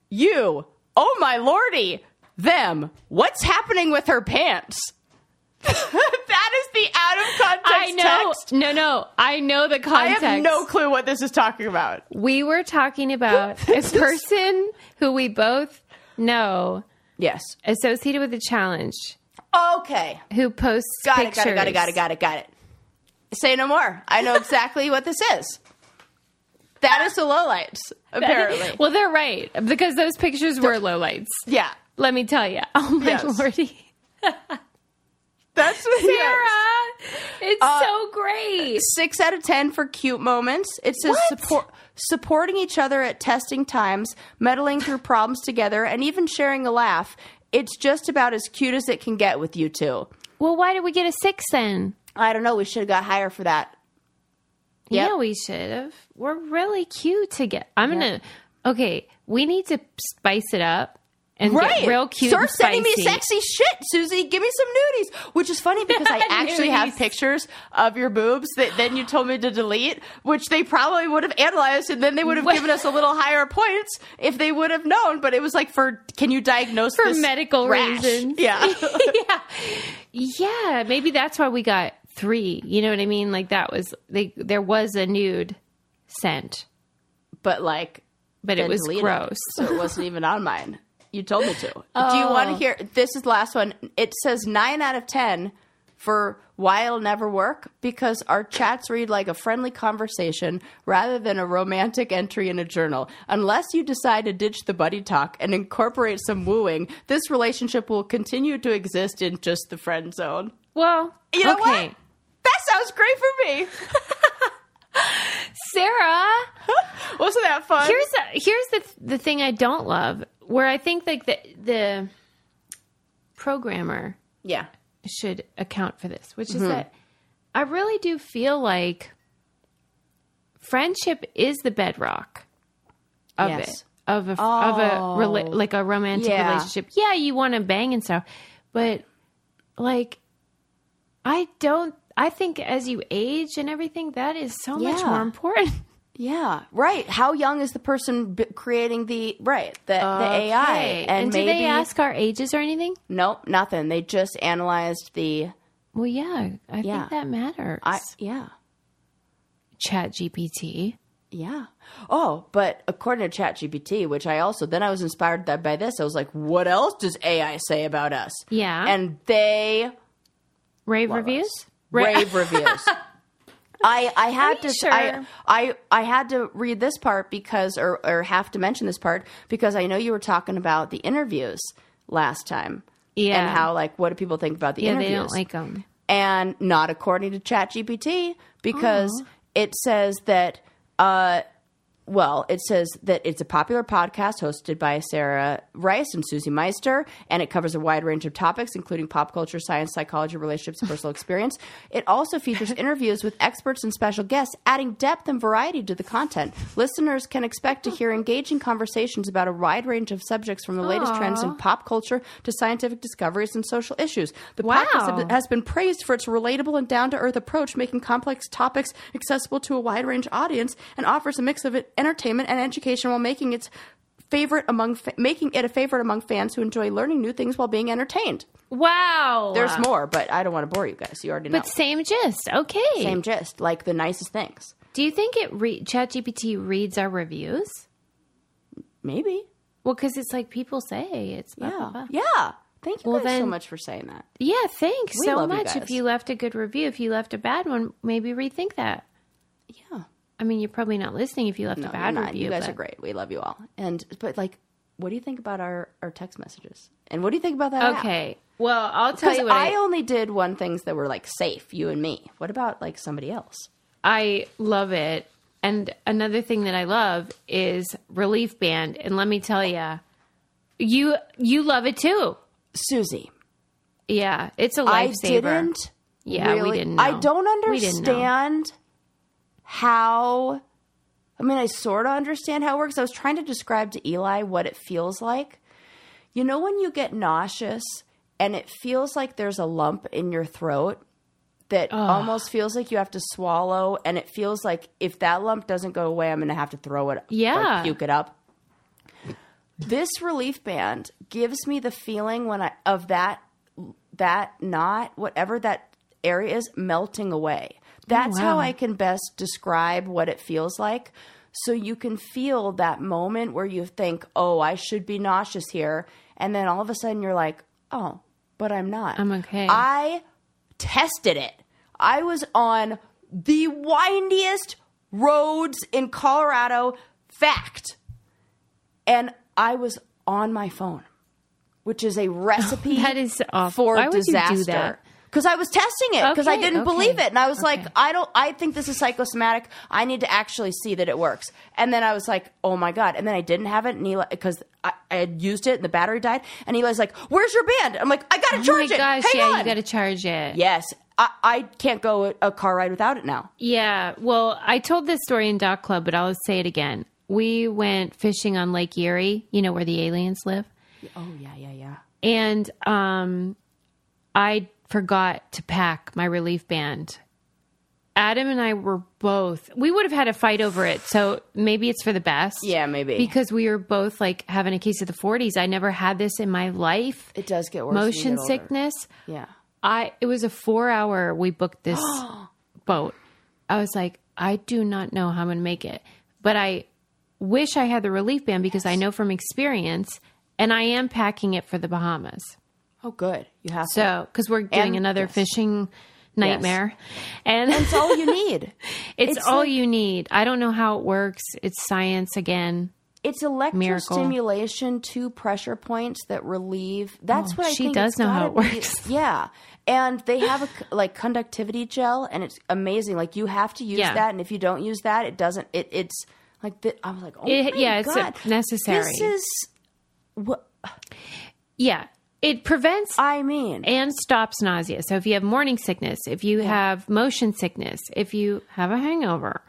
You, oh my lordy, them, what's happening with her pants? That is the out of context text. No, I know the context. I have no clue what this is talking about. We were talking about a person who we both know. Yes. Associated with the challenge. Okay. Who posts pictures. Got it. Say no more. I know exactly what this is. That is the lowlights, apparently. Well, they're right. Because those pictures were lowlights. Yeah. Let me tell you. Oh, my lordy. That's what Sarah. It's so great. 6 out of 10 for cute moments. It says supporting each other at testing times, meddling through problems together, and even sharing a laugh. It's just about as cute as it can get with you two. Well, why did we get a 6 then? I don't know. We should have got higher for that. Yep. Yeah, we should have. We're really cute together. Okay, we need to spice it up and get real cute. Start sending me sexy shit, Susie. Give me some nudies. Which is funny because I actually have pictures of your boobs that then you told me to delete, which they probably would have analyzed, and then they would have given us a little higher points if they would have known. But it was can you diagnose this? For medical reasons. Yeah. Yeah. Maybe that's why we got 3. You know what I mean? There was a nude scent. But it was gross. So it wasn't even on mine. You told me to. Oh. Do you want to hear? This is the last one. It says 9 out of 10 for why it'll never work, because our chats read like a friendly conversation rather than a romantic entry in a journal. Unless you decide to ditch the buddy talk and incorporate some wooing, this relationship will continue to exist in just the friend zone. Well, you know what? That sounds great for me. Sarah. Wasn't that fun? Here's the thing I don't love. Where I think the programmer should account for this, which is that I really do feel like friendship is the bedrock of it, of a romantic relationship. Yeah, you want to bang and stuff, but I think as you age and everything, that is so much more important. Yeah, right. How young is the person creating the AI? And did they ask our ages or anything? Nope, nothing. They just analyzed the... Well, yeah, I think that matters. ChatGPT. Yeah. Oh, but according to ChatGPT, which I was inspired by this. I was like, what else does AI say about us? Yeah. And they... Rave reviews? Rave reviews. I had to read this part because, or have to mention this part because I know you were talking about the interviews last time. Yeah. And how, like, what do people think about the interviews? They don't like them. And not according to ChatGPT, because it says that, well, it says that it's a popular podcast hosted by Sarah Rice and Susie Meister, and it covers a wide range of topics, including pop culture, science, psychology, relationships, and personal experience. It also features interviews with experts and special guests, adding depth and variety to the content. Listeners can expect to hear engaging conversations about a wide range of subjects, from the latest trends in pop culture to scientific discoveries and social issues. The podcast has been praised for its relatable and down-to-earth approach, making complex topics accessible to a wide range audience, and offers a mix of entertainment and education, while making it a favorite among fans who enjoy learning new things while being entertained. Wow. There's more, but I don't want to bore you guys. You already know. But same gist. Okay. Same gist. Like the nicest things. Do you think ChatGPT reads our reviews? Maybe. Well, because it's like people say it's blah, blah, blah. Yeah. Thank you guys so much for saying that. Yeah, thanks so much. If you left a good review, if you left a bad one, maybe rethink that. Yeah. I mean, you're probably not listening if you left a bad review. You guys are great. We love you all. But like, what do you think about our text messages? And what do you think about that? Okay. App? Well, I'll tell you what. I only did things that were like safe, you and me. What about like somebody else? I love it. And another thing that I love is Relief Band. And let me tell you, you love it too. Susie. Yeah. It's a lifesaver. We didn't know. I don't understand how, I mean, I sort of understand how it works. I was trying to describe to Eli what it feels like. You know, when you get nauseous and it feels like there's a lump in your throat that almost feels like you have to swallow. And it feels like if that lump doesn't go away, I'm going to have to throw it, like puke it up. This Relief Band gives me the feeling when of that knot, whatever that area is, melting away. That's how I can best describe what it feels like. So you can feel that moment where you think, oh, I should be nauseous here. And then all of a sudden you're like, oh, but I'm not. I'm okay. I tested it. I was on the windiest roads in Colorado, fact. And I was on my phone, which is a recipe for disaster. Why would you do that? Because I was testing it because I didn't believe it. And I was like, I think this is psychosomatic. I need to actually see that it works. And then I was like, oh my God. And then I didn't have it. And Eli, because I had used it and the battery died. And Eli's like, where's your band? I'm like, I got to charge it. Oh my gosh. Hang on. You got to charge it. Yes. I can't go a car ride without it now. Yeah. Well, I told this story in Doc Club, but I'll say it again. We went fishing on Lake Erie, you know, where the aliens live. Oh, yeah. And I forgot to pack my Relief Band. Adam and I were both, we would have had a fight over it. So maybe it's for the best. Yeah, maybe. Because we were both like having a case of the 40s. I never had this in my life. It does get worse. Motion sickness. Yeah. It was a 4-hour, we booked this boat. I was like, I do not know how I'm going to make it. But I wish I had the Relief Band because I know from experience, and I am packing it for the Bahamas. Oh, good. You have to. Because we're doing another fishing nightmare. Yes. And it's all you need. It's all you need. I don't know how it works. It's science again. It's electrostimulation to pressure points that relieve. That's what I think. She does know how it works. Yeah. And they have a conductivity gel, and it's amazing. Like, you have to use that. And if you don't use that, it doesn't. It's like that. I was like, oh, my God. Yeah, it's necessary. This is what. Yeah. It prevents and stops nausea. So if you have morning sickness, if you have motion sickness, if you have a hangover,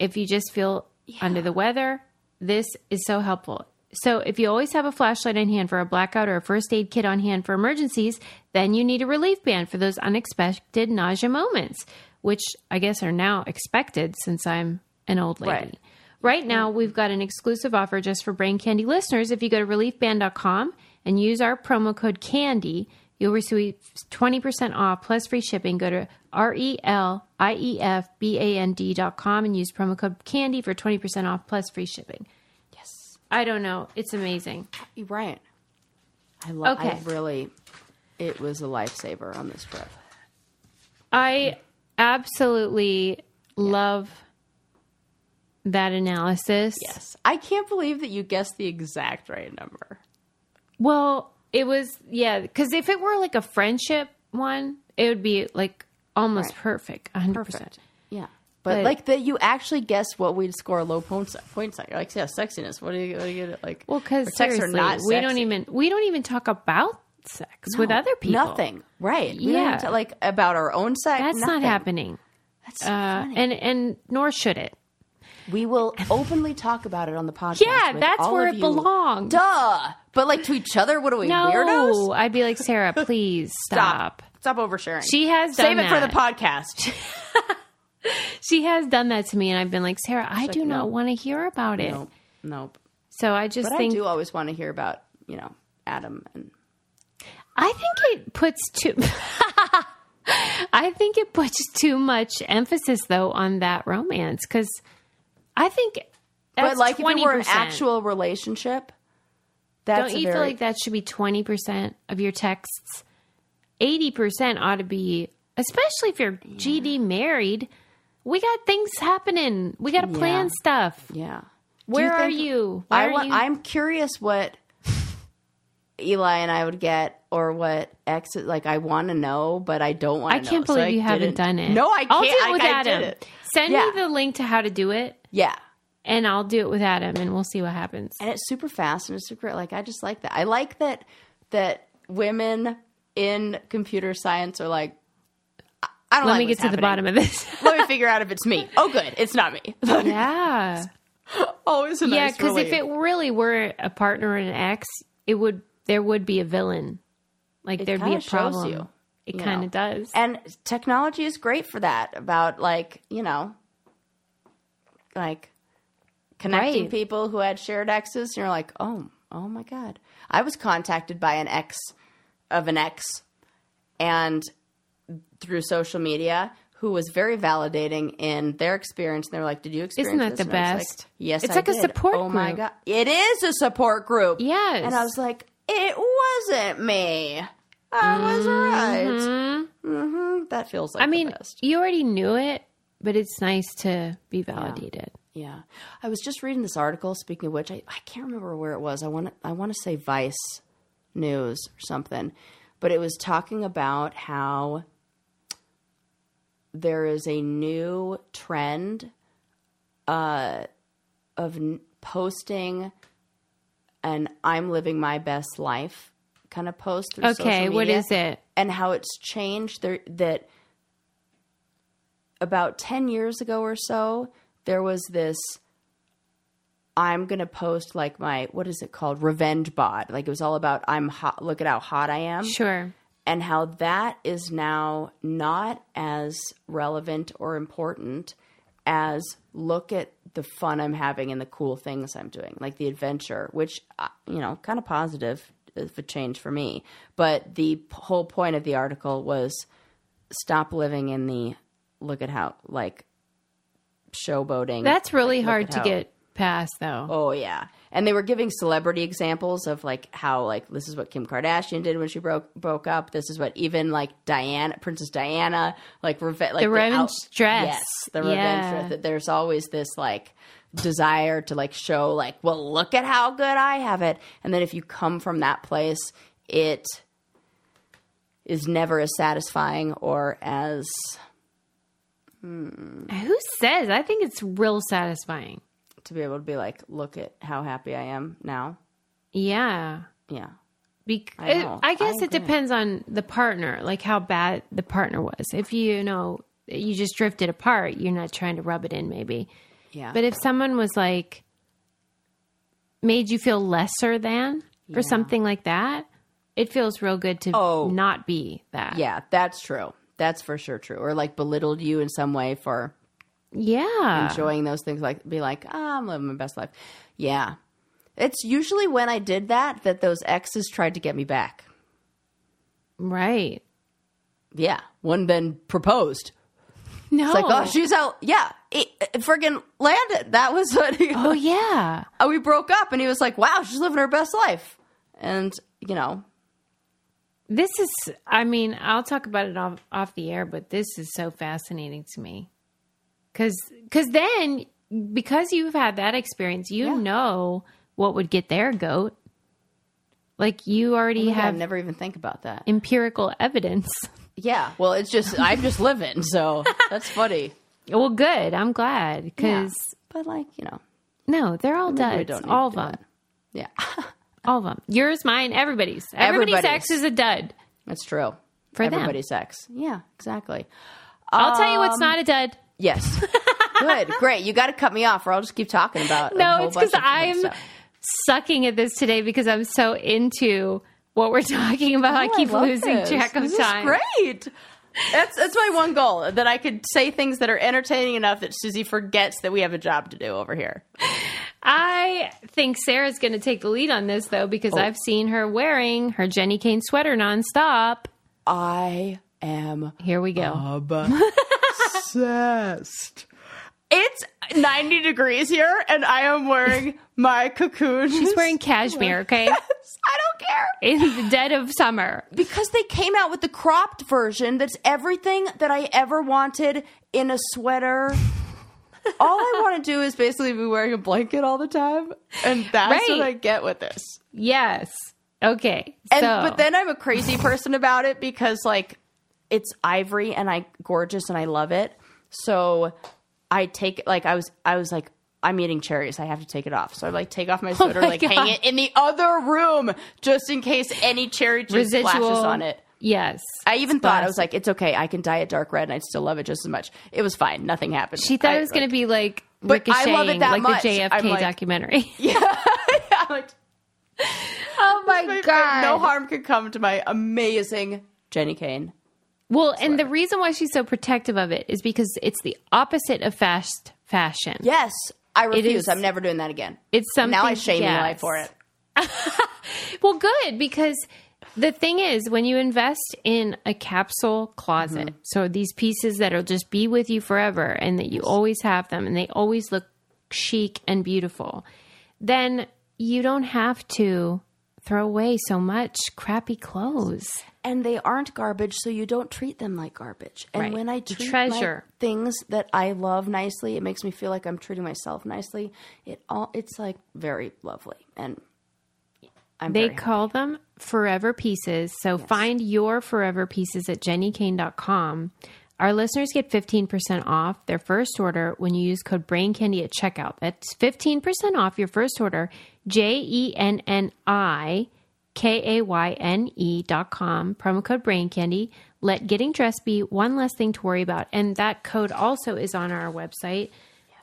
if you just feel under the weather, this is so helpful. So if you always have a flashlight on hand for a blackout or a first aid kit on hand for emergencies, then you need a Relief Band for those unexpected nausea moments, which I guess are now expected since I'm an old lady. Right now, we've got an exclusive offer just for Brain Candy listeners. If you go to reliefband.com and use our promo code CANDY, you'll receive 20% off plus free shipping. Go to reliefband.com and use promo code CANDY for 20% off plus free shipping. Yes. I don't know. It's amazing. Right. I love it. It was a lifesaver on this trip. I absolutely love that analysis. Yes. I can't believe that you guessed the exact right number. Well, it was, yeah, because if it were like a friendship one, it would be like almost perfect, 100%. Perfect. Yeah. But like that you actually guessed what we'd score low points at. You're like, yeah, sexiness. What do you get like? Well, because seriously, we don't even talk about sex with other people. Nothing. Right. We don't even like about our own sex. That's nothing. Not happening. That's so funny. And nor should it. We will openly talk about it on the podcast. Yeah, that's where it belongs. Duh. But like to each other, what are we, weirdos? No, I'd be like, Sarah, please stop. Stop oversharing. She has done that. Save it for the podcast. She has done that to me, and I've been like, Sarah, I do not want to hear about it. Nope. So I just think... But I do always want to hear about, Adam and... I think it puts too... I think it puts too much emphasis, though, on that romance, because... I think that's 20%. But like 20%. If it were an actual relationship, that's Don't you feel like that should be 20% of your texts? 80% ought to be, especially if you're GD married, we got things happening. We got to plan stuff. Yeah. Where are you? I'm curious what Eli and I would get or what X is, like I want to know, but I don't want to know. I can't believe you haven't done it. No, I can't. I'll do it with Adam. Did it. Send me the link to how to do it. Yeah. And I'll do it with Adam and we'll see what happens. And it's super fast and it's super like, I just like that. I like that women in computer science are like, I don't know. Let me get to the bottom of this. Let me figure out if it's me. Oh, good. It's not me. Yeah. Always a nice relief. Yeah, because if it really were a partner or an ex, there would be a villain. Like there'd be a problem. Shows you. It kind of does. And technology is great for that about like connecting people who had shared exes. And you're like, oh my God. I was contacted by an ex of an ex and through social media who was very validating in their experience. And they were like, did you experience this? Isn't that the best? Like, yes, I did. It's like a support group. Oh my God. It is a support group. Yes. And I was like, it wasn't me. I was right. Mm-hmm. That feels like the best. You already knew it, but it's nice to be validated. Yeah. I was just reading this article, speaking of which, I can't remember where it was. I want to say Vice News or something, but it was talking about how there is a new trend of posting an I'm living my best life kind of post through social media. Okay, what is it? And how it's changed that about 10 years ago or so, there was this, I'm going to post like my, what is it called? Revenge bod. Like it was all about, I'm hot, look at how hot I am. Sure. And how that is now not as relevant or important as look at the fun I'm having and the cool things I'm doing, like the adventure, which, kind of positive. Of a change for me, but the whole point of the article was stop living in the look at how like showboating. That's really hard to get past, though. Oh yeah, and they were giving celebrity examples of like how like this is what Kim Kardashian did when she broke up. This is what even like Diana, Princess Diana, like the revenge dress. Yes, the revenge dress. That there's always this like desire to like show like, well, look at how good I have it. And then if you come from that place, it is never as satisfying or as Who says? I think it's real satisfying to be able to be like, look at how happy I am now. Yeah. Yeah. I guess it depends on the partner, like how bad the partner was. If you just drifted apart, you're not trying to rub it in maybe. Yeah. But if someone was like, made you feel lesser than or something like that, it feels real good to not be that. Yeah, that's true. That's for sure true. Or like belittled you in some way for enjoying those things. Like be like, I'm living my best life. Yeah. It's usually when I did that those exes tried to get me back. Right. Yeah. One then proposed. No. It's like, oh, she's out. Yeah. It friggin' landed. That was what he... Oh, yeah. We broke up and he was like, wow, she's living her best life. And, This is, I mean, I'll talk about it off the air, but this is so fascinating to me. Because then, because you've had that experience, you know what would get their goat. Like you already have. I never even think about that. Empirical evidence. Yeah. Well, it's just, I'm just living. So that's funny. Well, good. I'm glad. Cause, but like, you know. No, they're all duds. All of them. Yeah. All of them. Yours, mine, everybody's. Everybody's ex is a dud. That's true. For everybody's them. Ex. Yeah, exactly. I'll tell you what's not a dud. Yes. Good. Great. You got to cut me off or I'll just keep talking about it. No, it's because I'm sucking at this today because I'm so into what we're talking about. Oh, I keep losing track of time. This is great. That's my one goal, that I could say things that are entertaining enough that Susie forgets that we have a job to do over here. I think Sarah's going to take the lead on this, though, because I've seen her wearing her Jenni Kayne sweater nonstop. I am. Here we go. Obsessed. It's 90 degrees here, and I am wearing my cocoon. She's wearing cashmere, okay? Yes, I don't care. In the dead of summer. Because they came out with the cropped version that's everything that I ever wanted in a sweater. All I want to do is basically be wearing a blanket all the time, and that's what I get with this. Yes. Okay. But then I'm a crazy person about it because, like, it's ivory and gorgeous and I love it. So I take it, like, I was like, I'm eating cherries. I have to take it off. So I like take off my sweater, hang it in the other room just in case any cherry juice splashes on it. Yes. I even thought, I was like, it's okay. I can dye it dark red and I'd still love it just as much. It was fine. Nothing happened. She thought it was going to be like ricocheting, I love it that like much. The JFK documentary. Yeah. I'm like, oh my God. No harm could come to my amazing Jenni Kayne. Well, sweater. And the reason why she's so protective of it is because it's the opposite of fast fashion. Yes. I refuse. I'm never doing that again. It's something. Now I shame you for it. Well, good, because the thing is, when you invest in a capsule closet, so these pieces that will just be with you forever and that you always have them and they always look chic and beautiful, then you don't have to throw away so much crappy clothes. And they aren't garbage, so you don't treat them like garbage. And when I treat my things that I love nicely, it makes me feel like I'm treating myself nicely. It's like very lovely. And they call them forever pieces. So find your forever pieces at jennykayne.com. Our listeners get 15% off their first order when you use code BRAINCANDY at checkout. That's 15% off your first order, JENNIKAYNE.com, promo code BRAINCANDY. Let getting dressed be one less thing to worry about. And that code also is on our website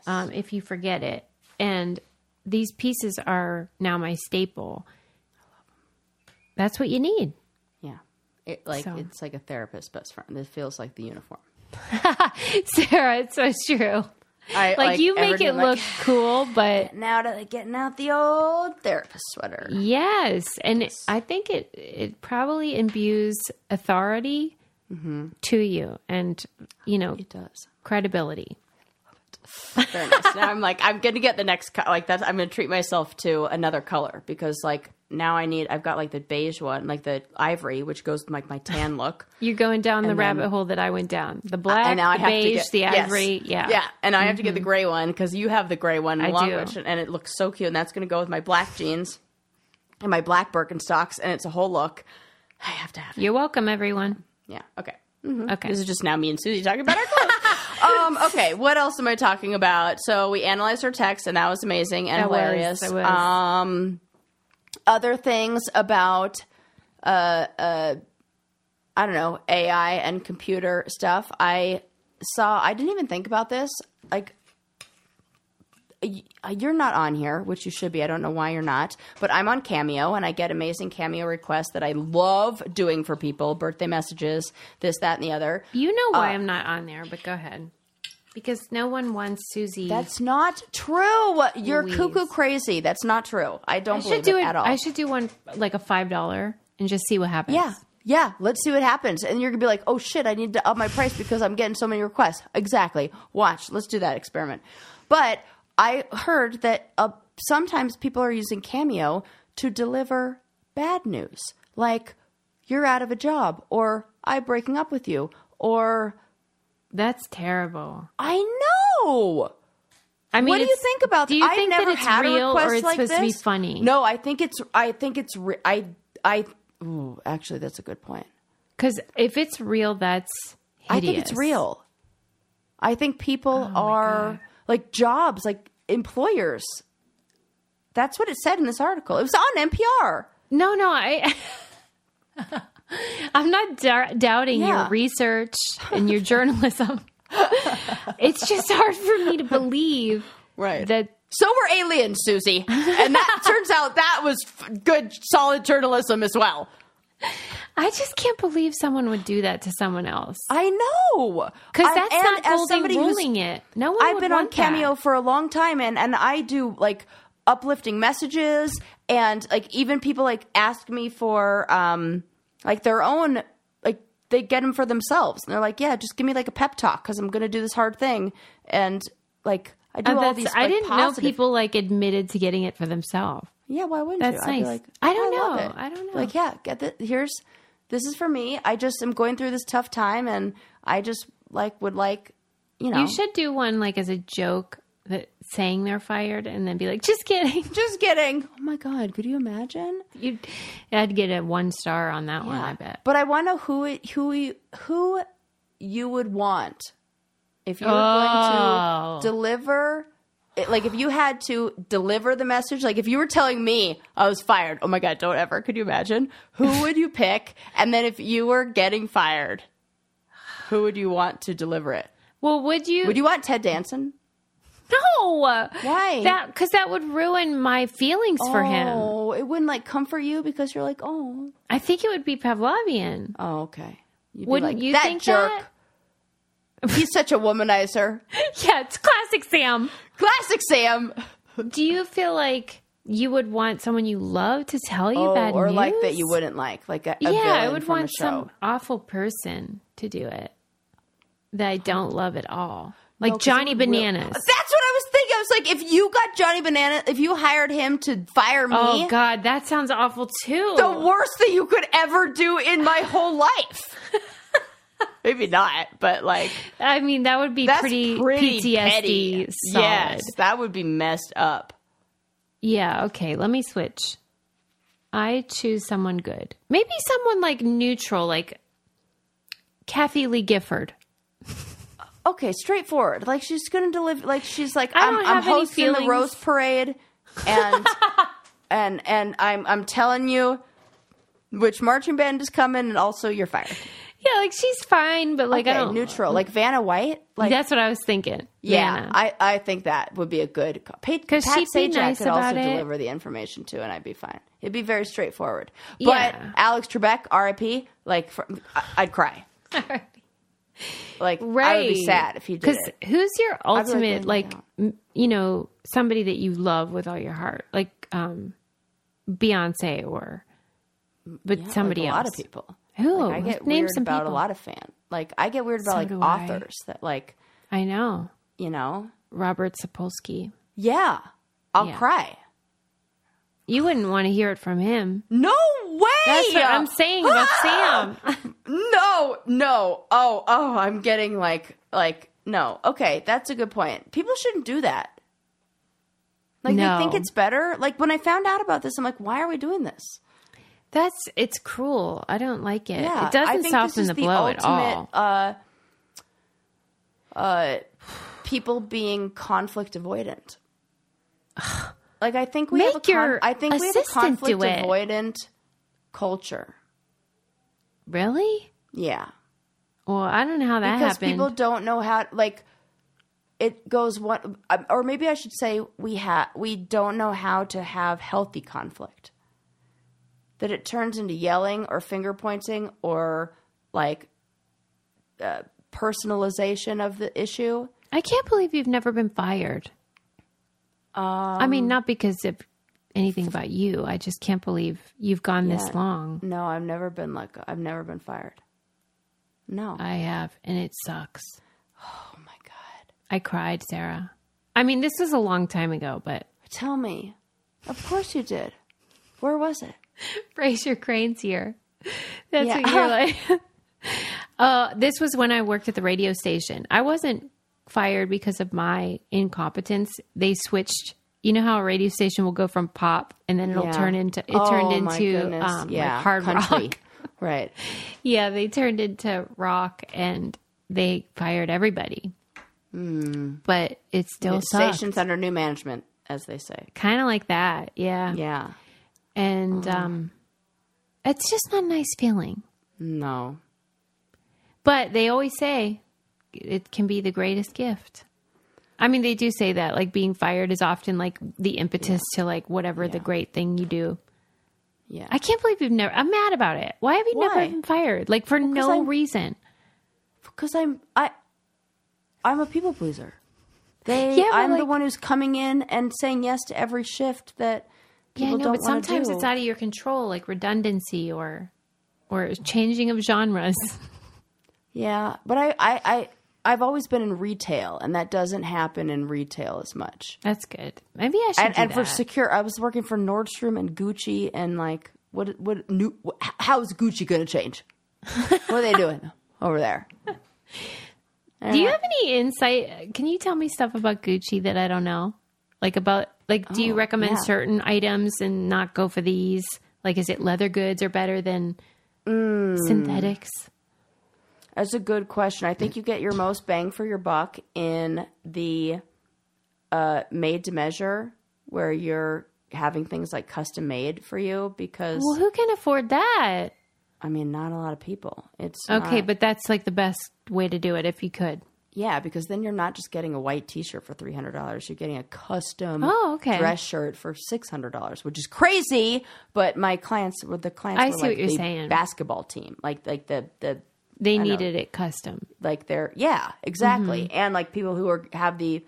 if you forget it. And these pieces are now my staple. That's what you need. Yeah. It's like a therapist's best friend. It feels like the uniform. Sarah, it's so true. I you make it look cool, but getting out the old therapist sweater. Yes. And I think it probably imbues authority to you and, you know, it does. Credibility. Very nice. Now I'm like, I'm going to get the next I'm going to treat myself to another color because now I've got the beige one, the ivory, which goes with my tan look. You're going down the rabbit hole that I went down. The black, and now the beige, the ivory. Yes. Yeah. And I have to get the gray one because you have the gray one. And it looks so cute. And that's going to go with my black jeans and my black Birkenstocks. And it's a whole look. I have to have it. You're welcome, everyone. Yeah. Okay. Mm-hmm. Okay. This is just now me and Susie talking about our clothes. Okay, what else am I talking about? So we analyzed her text, and that was amazing and hilarious. It was. Other things about, I don't know, AI and computer stuff. I didn't even think about this. You're not on here, which you should be. I don't know why you're not, but I'm on Cameo and I get amazing Cameo requests that I love doing for people. Birthday messages, this, that, and the other. You know why I'm not on there, but go ahead. Because no one wants Susie. That's not true. You're cuckoo crazy. That's not true. I don't believe it at all. I should do one, a $5 and just see what happens. Yeah. Yeah, let's see what happens. And you're going to be like, oh shit, I need to up my price because I'm getting so many requests. Exactly. Watch. Let's do that experiment. But I heard that sometimes people are using Cameo to deliver bad news, like you're out of a job, or I'm breaking up with you, or... That's terrible. I know. I mean, what do you think about that? I've never had a request like this. Do you think that it's real or it's supposed to be funny? No, I think it's actually, that's a good point. Because if it's real, that's hideous. I think it's real. I think people are like jobs, like employers. That's what it said in this article. It was on NPR. No, I'm not doubting your research and your journalism. It's just hard for me to believe. Right. That so were aliens, Susie. And that turns out that was good, solid journalism as well. I just can't believe someone would do that to someone else. I know. Because that's not golden ruling it. No one I've would been want on Cameo that. For a long time, and I do like uplifting messages, and like even people like ask me for like their own, like they get them for themselves. And they're like, yeah, just give me like a pep talk because I'm going to do this hard thing. And like I do all these like, I didn't know people like admitted to getting it for themselves. Yeah, why wouldn't you? That's nice. Like, oh, I don't know. Like, yeah, this is for me. I just am going through this tough time, and I just like would like, you know. You should do one like as a joke that saying they're fired, and then be like, just kidding, just kidding. Oh my God, could you imagine? I'd get a 1 star on that one, I bet. But I want to know who you would want if you were going to deliver. Like if you had to deliver the message, like if you were telling me I was fired, oh my God, don't ever. Could you imagine? Who would you pick? And then if you were getting fired, who would you want to deliver it? Well, would you want Ted Danson? No. Why? Because that would ruin my feelings for him. Oh, it wouldn't like comfort you because you're like, oh. I think it would be Pavlovian. Oh, okay. Wouldn't you think that? Jerk. He's such a womanizer. Yeah, it's classic Sam. Classic Sam. Do you feel like you would want someone you love to tell you bad news? Or like that you wouldn't like a villain from a show? Yeah, I would want some awful person to do it that I don't love at all. Like Johnny Bananas. That's what I was thinking. I was like, if you got Johnny Bananas, if you hired him to fire me. Oh, God, that sounds awful too. The worst thing you could ever do in my whole life. Maybe not, but like... I mean, that would be pretty PTSD petty. Solid. Yes, that would be messed up. Yeah, okay, let me switch. I choose someone good. Maybe someone like neutral, like Kathy Lee Gifford. Okay, straightforward. Like she's going to deliver... Like she's like, I'm hosting the Rose Parade and and I'm telling you which marching band is coming and also you're fired. Yeah, like she's fine, but like I don't neutral, like Vanna White. Like that's what I was thinking. Yeah, Vanna. I think that would be a good because Pat Sajak could also deliver the information too, and I'd be fine. It'd be very straightforward. Yeah. But Alex Trebek, R.I.P. Like I'd cry. Like right. I would be sad if he did. Because who's your ultimate like you know somebody that you love with all your heart, like Beyonce or somebody like else. A lot of people. Who? Like, I get weird about people. A lot of fans. Like I get weird about like authors that like I know. You know? Robert Sapolsky. Yeah. I'll cry. You wouldn't want to hear it from him. No way. That's what I'm saying about Sam. No. Oh, I'm getting like no. Okay, that's a good point. People shouldn't do that. Like they think it's better. Like when I found out about this, I'm like, why are we doing this? It's cruel. I don't like it. Yeah, it doesn't soften the blow ultimate, at all. People being conflict avoidant. Like I think we have a conflict avoidant culture. Really? Yeah. Well, I don't know how that happened. Because people don't know how like it goes one or maybe I should say we don't know how to have healthy conflict. That it turns into yelling or finger pointing or like personalization of the issue. I can't believe you've never been fired. I mean, not because of anything about you. I just can't believe you've gone this long. No, I've never been I've never been fired. No, I have. And it sucks. Oh my God. I cried, Sarah. I mean, this was a long time ago, but tell me, of course you did. Where was it? Fraser Crane's here. That's what you're like. This was when I worked at the radio station. I wasn't fired because of my incompetence. They switched. You know how a radio station will go from pop and then it'll turn into, like hard country. Rock. Right. Yeah. They turned into rock and they fired everybody, but it still sucked. Stations under new management, as they say. Kind of like that. Yeah. Yeah. And, it's just not a nice feeling. No. But they always say it can be the greatest gift. I mean, they do say that, like, being fired is often like the impetus to like whatever the great thing you do. Yeah. I can't believe I'm mad about it. Why have you never been fired? Like, for no reason. Because I'm a people pleaser. I'm the one who's coming in and saying yes to every shift that people don't want to do. But sometimes it's out of your control, like redundancy or changing of genres. Yeah. But I've always been in retail, and that doesn't happen in retail as much. That's good. Maybe I should. And for secure, I was working for Nordstrom and Gucci, and like, how is Gucci going to change? What are they doing over there? Do you have any insight? Can you tell me stuff about Gucci that I don't know? Like do you recommend certain items and not go for these? Like, is it leather goods are better than synthetics? That's a good question. I think you get your most bang for your buck in the made to measure, where you're having things like custom made for you because... Well, who can afford that? I mean, not a lot of people. But that's like the best way to do it if you could. Yeah, because then you're not just getting a white t-shirt for $300. You're getting a custom dress shirt for $600, which is crazy. But my clients were the basketball team, like the They needed it custom. Like exactly. Mm-hmm. And like people who have the,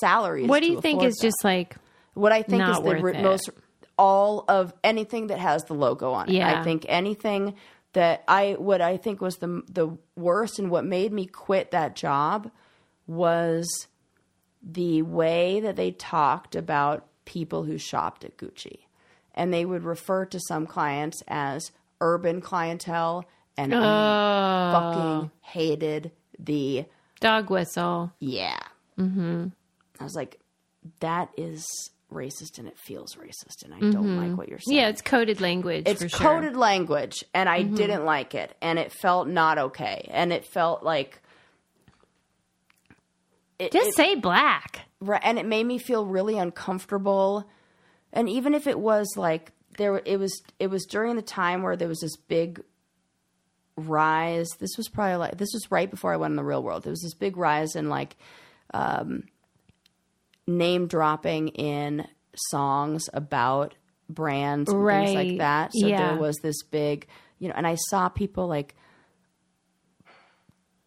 salaries. What do you think is just like, what I think is the most, all of anything that has the logo on it. Yeah. I think anything that I think was the worst and what made me quit that job was the way that they talked about people who shopped at Gucci. And they would refer to some clients as urban clientele. And I fucking hated the dog whistle. Yeah. Mm-hmm. I was like, that is racist and it feels racist and I don't like what you're saying. Yeah, it's coded language. It's coded language and I didn't like it and it felt not okay. And it felt like... Just say black. Right. And it made me feel really uncomfortable. And even if it was like... It was during the time where there was this big... rise. This was right before I went in the real world. There was this big rise in like name dropping in songs about brands and things like that. So there was this big, and I saw people like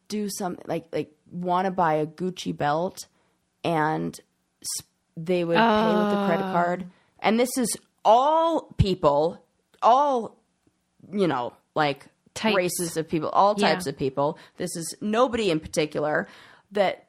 do something like want to buy a Gucci belt and they would pay with a credit card. And this is all people, all, like types. Races of people, all types of people. This is nobody in particular, that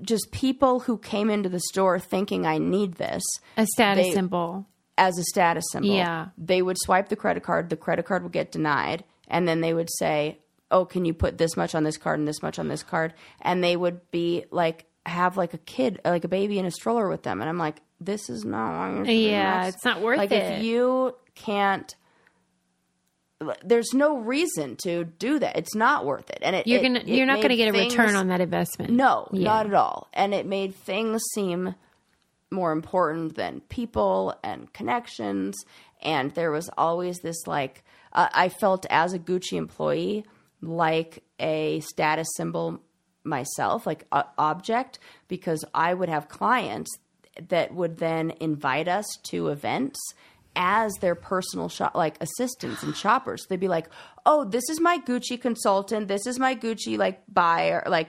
just people who came into the store thinking I need this. A status symbol. As a status symbol. Yeah. They would swipe the credit card would get denied. And then they would say, oh, can you put this much on this card and this much on this card? And they would be like, have like a kid, like a baby in a stroller with them. And I'm like, this is not. Yeah. It's not worth it. Like if you can't, there's no reason to do that. It's not worth it. And you're not going to get a return on that investment. No, not at all. And it made things seem more important than people and connections. And there was always this like, I felt as a Gucci employee, like a status symbol myself, like an object, because I would have clients that would then invite us to events as their personal assistants and shoppers. They'd be like, oh, this is my Gucci consultant. This is my Gucci like buyer, like,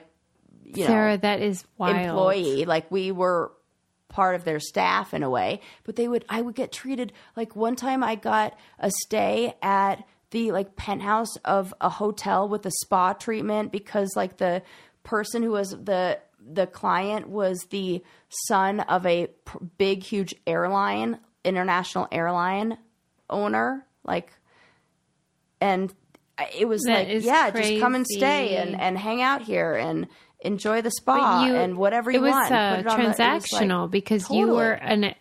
Sarah, that is wild. Employee. Like we were part of their staff in a way, but I would get treated like one time I got a stay at the like penthouse of a hotel with a spa treatment because like the person who was the client was the son of a big, huge airline, international airline owner, like And it was that like, yeah, crazy. Just come and stay and hang out here and enjoy the spa and whatever you want. It was transactional because you were an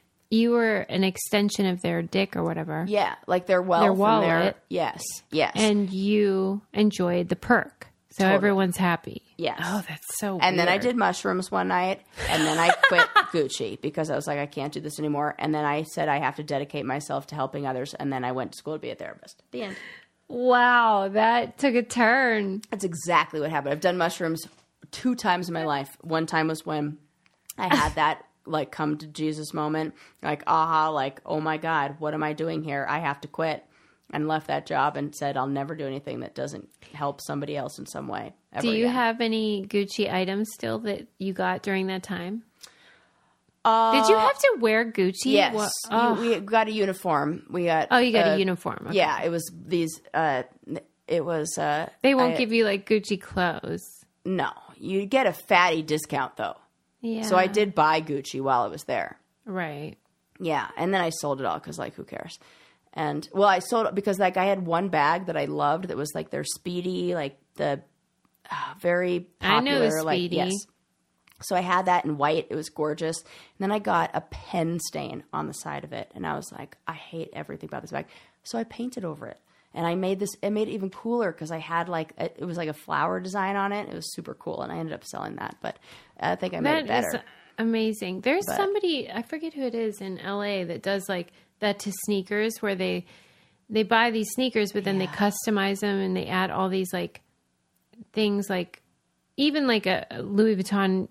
extension of their dick or whatever. Yeah. Like their wealth. Their wallet. Yes. Yes. And you enjoyed the perk. So everyone's happy. Yes. Oh, that's so weird. And then I did mushrooms one night and then I quit Gucci because I was like, I can't do this anymore. And then I said, I have to dedicate myself to helping others. And then I went to school to be a therapist. The end. Wow, that took a turn. That's exactly what happened. I've done mushrooms 2 times in my life. One time was when I had that like come to Jesus moment, like, aha, like, oh my God, what am I doing here? I have to quit. And left that job and said, I'll never do anything that doesn't help somebody else in some way. Ever do you again. Have any Gucci items still that you got during that time? Did you have to wear Gucci? Yes. We got a uniform. You got a uniform. Okay. Yeah. It was these, they won't give you like Gucci clothes. No, you get a fatty discount though. Yeah. So I did buy Gucci while I was there. Right. Yeah. And then I sold it all. Cause like, who cares? And well, I sold it because like I had one bag that I loved that was like their Speedy, like the very popular, I know Speedy. Like, yes. So I had that in white. It was gorgeous. And then I got a pen stain on the side of it. And I was like, I hate everything about this bag. So I painted over it and I made it even cooler because I had like, it was like a flower design on it. It was super cool. And I ended up selling that, but I think I made it better. That is amazing. There's somebody, I forget who it is in LA that does like, that to sneakers where they buy these sneakers, but then they customize them and they add all these like things like even like a Louis Vuitton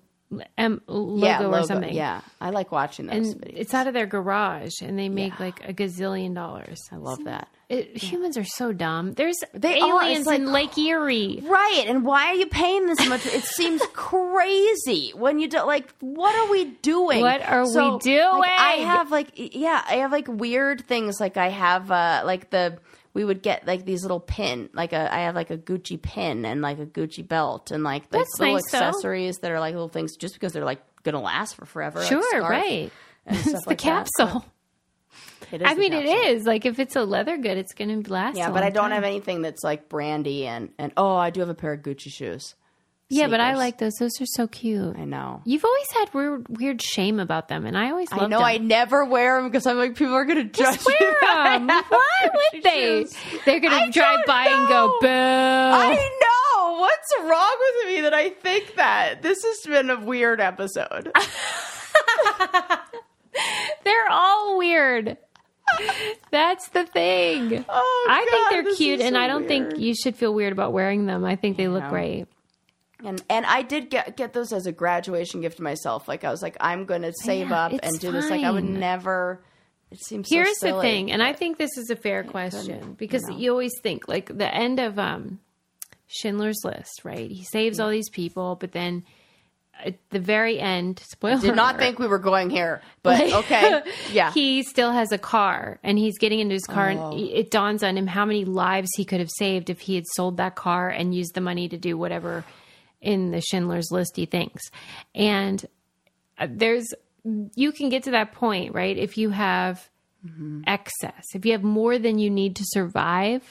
logo or something. Yeah. I like watching those videos. It's out of their garage and they make like a gazillion dollars. I love that. Humans are so dumb. There's aliens in Lake Erie. Right. And why are you paying this much? It seems crazy when you do like, what are we doing? We doing? Like, I have weird things. Like I have we would get like these little pin, I have like a Gucci pin and like a Gucci belt and like the little accessories that are like little things just because they're like going to last for forever. Sure. Like right. And stuff it's like the capsule. That. I mean, capsule. It is like, if it's a leather good, it's going to last. Yeah. But I don't have anything that's like brandy and I do have a pair of Gucci shoes. Yeah. Sneakers. But I like those. Those are so cute. I know. You've always had weird shame about them. And I always loved them. I know I never wear them because I'm like, people are going to judge me. Just wear them. Why would they? They're going to drive by and go, boo. I know. What's wrong with me that I think that? This has been a weird episode. They're all weird. That's the thing. Oh, I think they're cute and so I don't think you should feel weird about wearing them. I think they look great. And I did get those as a graduation gift to myself. Like I was like, I'm going to save up and do this. Like I would never, it seems so silly. Here's the thing. And I think this is a fair question because you always think like the end of Schindler's List, right? He saves all these people, but then at the very end, spoiler. I did not think we were going here, but like, okay. Yeah. He still has a car and he's getting into his car and it dawns on him how many lives he could have saved if he had sold that car and used the money to do whatever in the Schindler's List-y things. And you can get to that point, right? If you have excess, if you have more than you need to survive,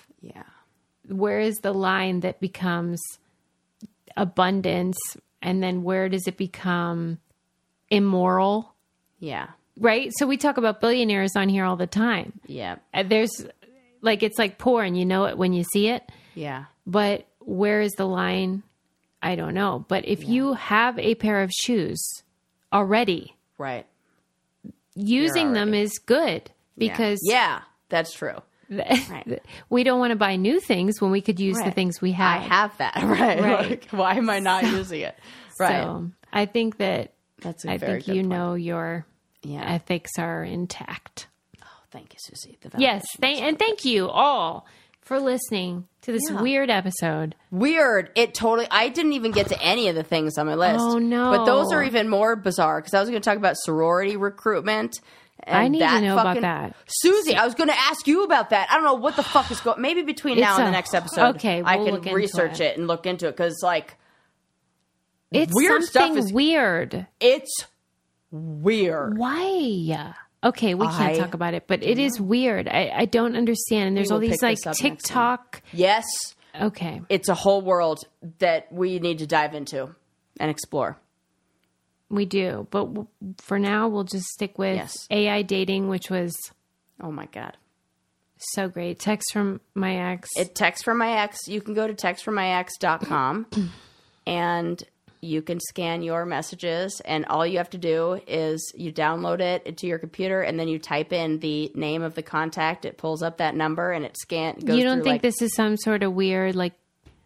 where is the line that becomes abundance? And then where does it become immoral? Yeah. Right? So we talk about billionaires on here all the time. Yeah. There's like, it's like porn, you know it when you see it. Yeah. But where is the line? I don't know. But if you have a pair of shoes already. Right. Using them is good because. Yeah, that's true. Right. We don't want to buy new things when we could use the things we have. I have that. Right. Like, why am I not using it? Right. So I think that's a very good point. Your ethics are intact. Oh, thank you, Susie. Yes. Thank you all for listening to this weird episode. Weird. It totally, I didn't even get to any of the things on my list. Oh no. But those are even more bizarre because I was going to talk about sorority recruitment. And I need to know about that. Susie, I was going to ask you about that. I don't know what the fuck is going on. Maybe between now and the next episode, I can research it and look into it because, like, it's weird. It's weird. Why? Okay, we can't talk about it, but it is weird. I don't understand. And there's all these like TikTok. Yes. Okay. It's a whole world that we need to dive into and explore. We do. But for now, we'll just stick with AI dating, which was... Oh, my God. So great. Text from My Ex. Text from My Ex. You can go to textfrommyex.com and... You can scan your messages, and all you have to do is you download it into your computer, and then you type in the name of the contact. It pulls up that number, and it scans. You don't think this is some sort of weird, like...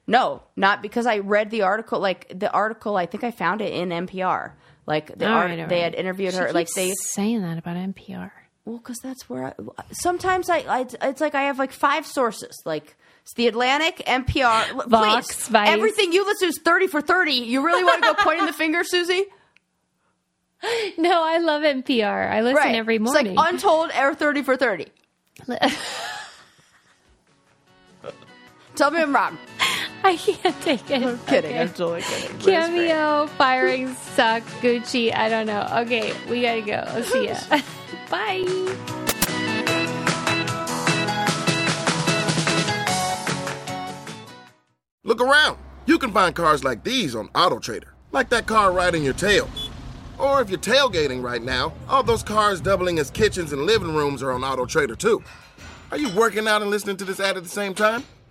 No, not because I read the article. Like, the article, I think I found it in NPR. Like, they had interviewed her. Like, they saying that about NPR. Well, because that's where sometimes it's like I have, like, 5 sources, like... It's The Atlantic, NPR, Vox, Vice. Everything you listen to is 30 for 30. You really want to go pointing the finger, Susie? No, I love NPR. I listen every morning. It's like Untold or 30 for 30. Tell me I'm wrong. I can't take it. I'm kidding. Okay. I'm totally kidding. Cameo, firings suck, Gucci. I don't know. Okay, we got to go. I'll see ya. Bye. Look around. You can find cars like these on AutoTrader, like that car riding your tail. Or if you're tailgating right now, all those cars doubling as kitchens and living rooms are on AutoTrader too. Are you working out and listening to this ad at the same time?